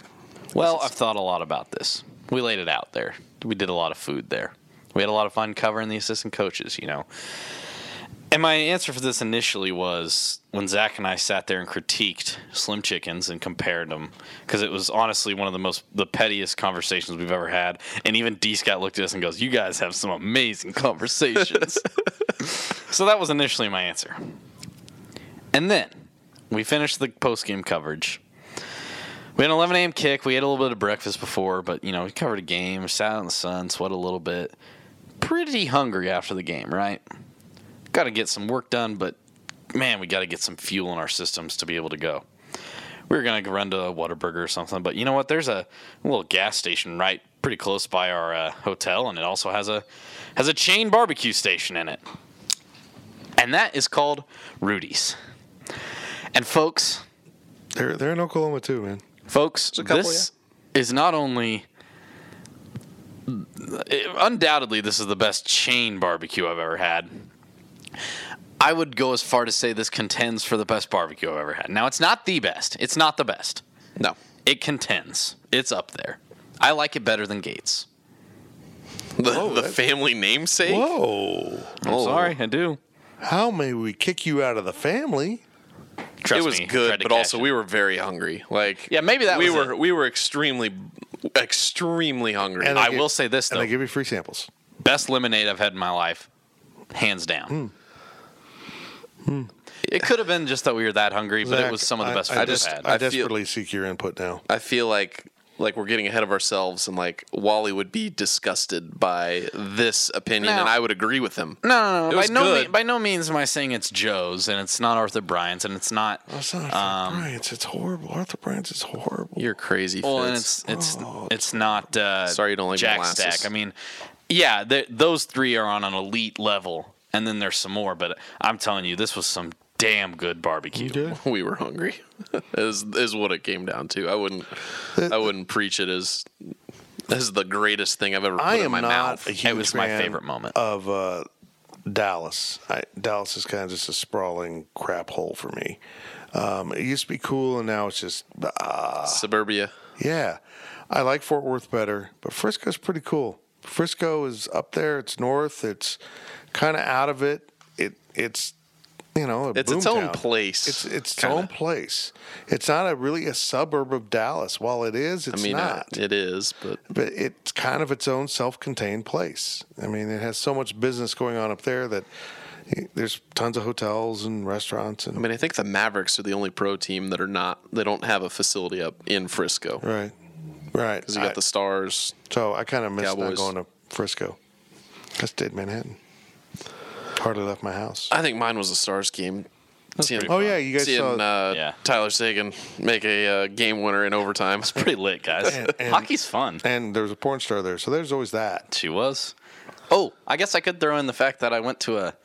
Well, I've thought a lot about this. We laid it out there. We did a lot of food there. We had a lot of fun covering the assistant coaches, you know. And my answer for this initially was when Zach and I sat there and critiqued Slim Chickens and compared them, because it was honestly one of the pettiest conversations we've ever had. And even D. Scott looked at us and goes, you guys have some amazing conversations. So that was initially my answer. And then we finished the post-game coverage. We had an 11 a.m. kick. We had a little bit of breakfast before, but, you know, we covered a game, sat out in the sun, sweat a little bit. Pretty hungry after the game, right? Got to get some work done, but, man, we got to get some fuel in our systems to be able to go. We were going to run to a Whataburger or something, but you know what? There's a little gas station pretty close by our hotel, and it also has a chain barbecue station in it. And that is called Rudy's. And folks, they're in Oklahoma too, man. Folks, this is not only undoubtedly this is the best chain barbecue I've ever had. I would go as far to say this contends for the best barbecue I've ever had. Now, it's not the best. It's not the best. No. It contends. It's up there. I like it better than Gates. The family namesake? Whoa. I'm sorry, I do. How may we kick you out of the family? Trust me. It was good, but also we were very hungry. Like, yeah, maybe that was it. We were extremely hungry. And I will say this, though. And they give you free samples. Best lemonade I've had in my life. Hands down. Mm. It could have been just that we were that hungry, but Zach, it was some of the best food I've had. I desperately seek your input now. I feel like we're getting ahead of ourselves, and like Wally would be disgusted by this opinion, and I would agree with him. No. By no means am I saying it's Joe's, and it's not Arthur Bryant's, and it's not. Oh, it's not Arthur Bryant's. It's horrible. Arthur Bryant's is horrible. You're crazy. Well, and it's not. Sorry, you don't like Jack molasses. Stack. I mean, yeah, those three are on an elite level, and then there's some more. But I'm telling you, this was some damn good barbecue. We were hungry. is what it came down to. I wouldn't preach it as this is the greatest thing I've ever put in my mouth. It was my favorite moment of Dallas. Dallas is kind of just a sprawling crap hole for me. It used to be cool, and now it's just suburbia. Yeah, I like Fort Worth better, but Frisco's pretty cool. Frisco is up there. It's north. It's kind of out of it. It's. You know, it's its own place. It's its own place. It's not really a suburb of Dallas. While it is, it's not. It is, but it's kind of its own self-contained place. I mean, it has so much business going on up there that there's tons of hotels and restaurants. And I think the Mavericks are the only pro team that are not. They don't have a facility up in Frisco. Right. Because you got the Stars. So I kind of missed not going to Frisco. I stayed in Manhattan. Hardly left my house. I think mine was the Stars game. You guys saw Tyler Sagan make a game winner in overtime. It's pretty lit, guys. and hockey's fun. And there was a porn star there, so there's always that. She was. Oh, I guess I could throw in the fact that I went to a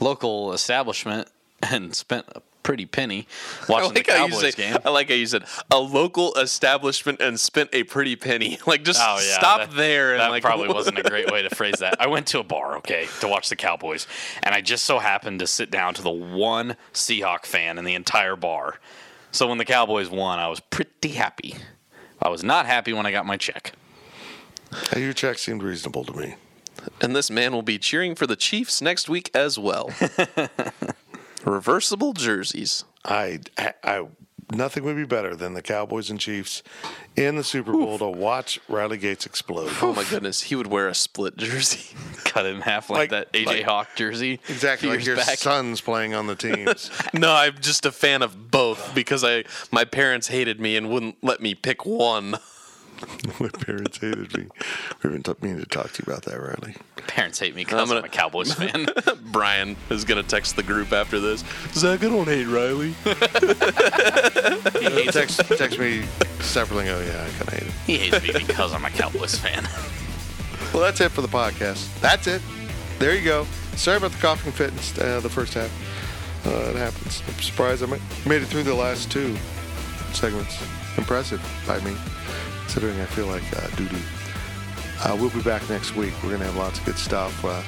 local establishment and spent a pretty penny watching the Cowboys game. I like how you said a local establishment and spent a pretty penny. Like, just stop there. And that probably wasn't a great way to phrase that. I went to a bar, to watch the Cowboys, and I just so happened to sit down to the one Seahawk fan in the entire bar. So when the Cowboys won, I was pretty happy. I was not happy when I got my check. Your check seemed reasonable to me. And this man will be cheering for the Chiefs next week as well. Reversible jerseys. I nothing would be better than the Cowboys and Chiefs in the Super Bowl to watch Riley Gates explode. Oh my goodness, he would wear a split jersey, cut in half like that AJ Hawk jersey. Exactly, like your son's playing on the teams. No, I'm just a fan of both because my parents hated me and wouldn't let me pick one. My parents hated me. We've been meaning to talk to you about that, Riley. Parents hate me because I'm a Cowboys fan. Brian is going to text the group after this. Zach, I don't hate Riley. He text me separately. Oh, yeah, I kind of hate him. He hates me because I'm a Cowboys fan. Well, that's it for the podcast. That's it. There you go. Sorry about the coughing fit in the first half. It happens. I'm surprised I made it through the last two segments. Impressive by me. Considering I feel like doo-doo. We'll be back next week. We're going to have lots of good stuff. We're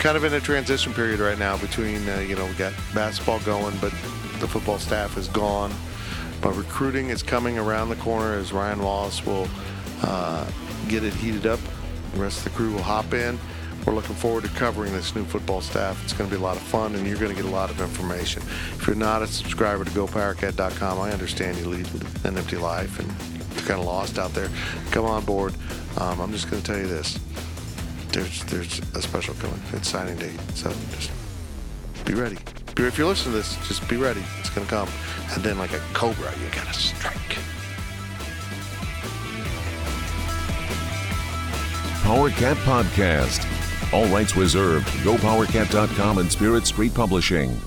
kind of in a transition period right now between, we got basketball going, but the football staff is gone. But recruiting is coming around the corner as Ryan Wallace will get it heated up. The rest of the crew will hop in. We're looking forward to covering this new football staff. It's going to be a lot of fun, and you're going to get a lot of information. If you're not a subscriber to GoPowerCat.com, I understand you lead an empty life and you're kind of lost out there. Come on board. I'm just going to tell you this. There's a special coming. It's signing day, so just be ready. If you're listening to this, just be ready. It's going to come. And then like a cobra, you got to strike. PowerCat Podcast. All rights reserved. GoPowerCat.com and Spirit Street Publishing.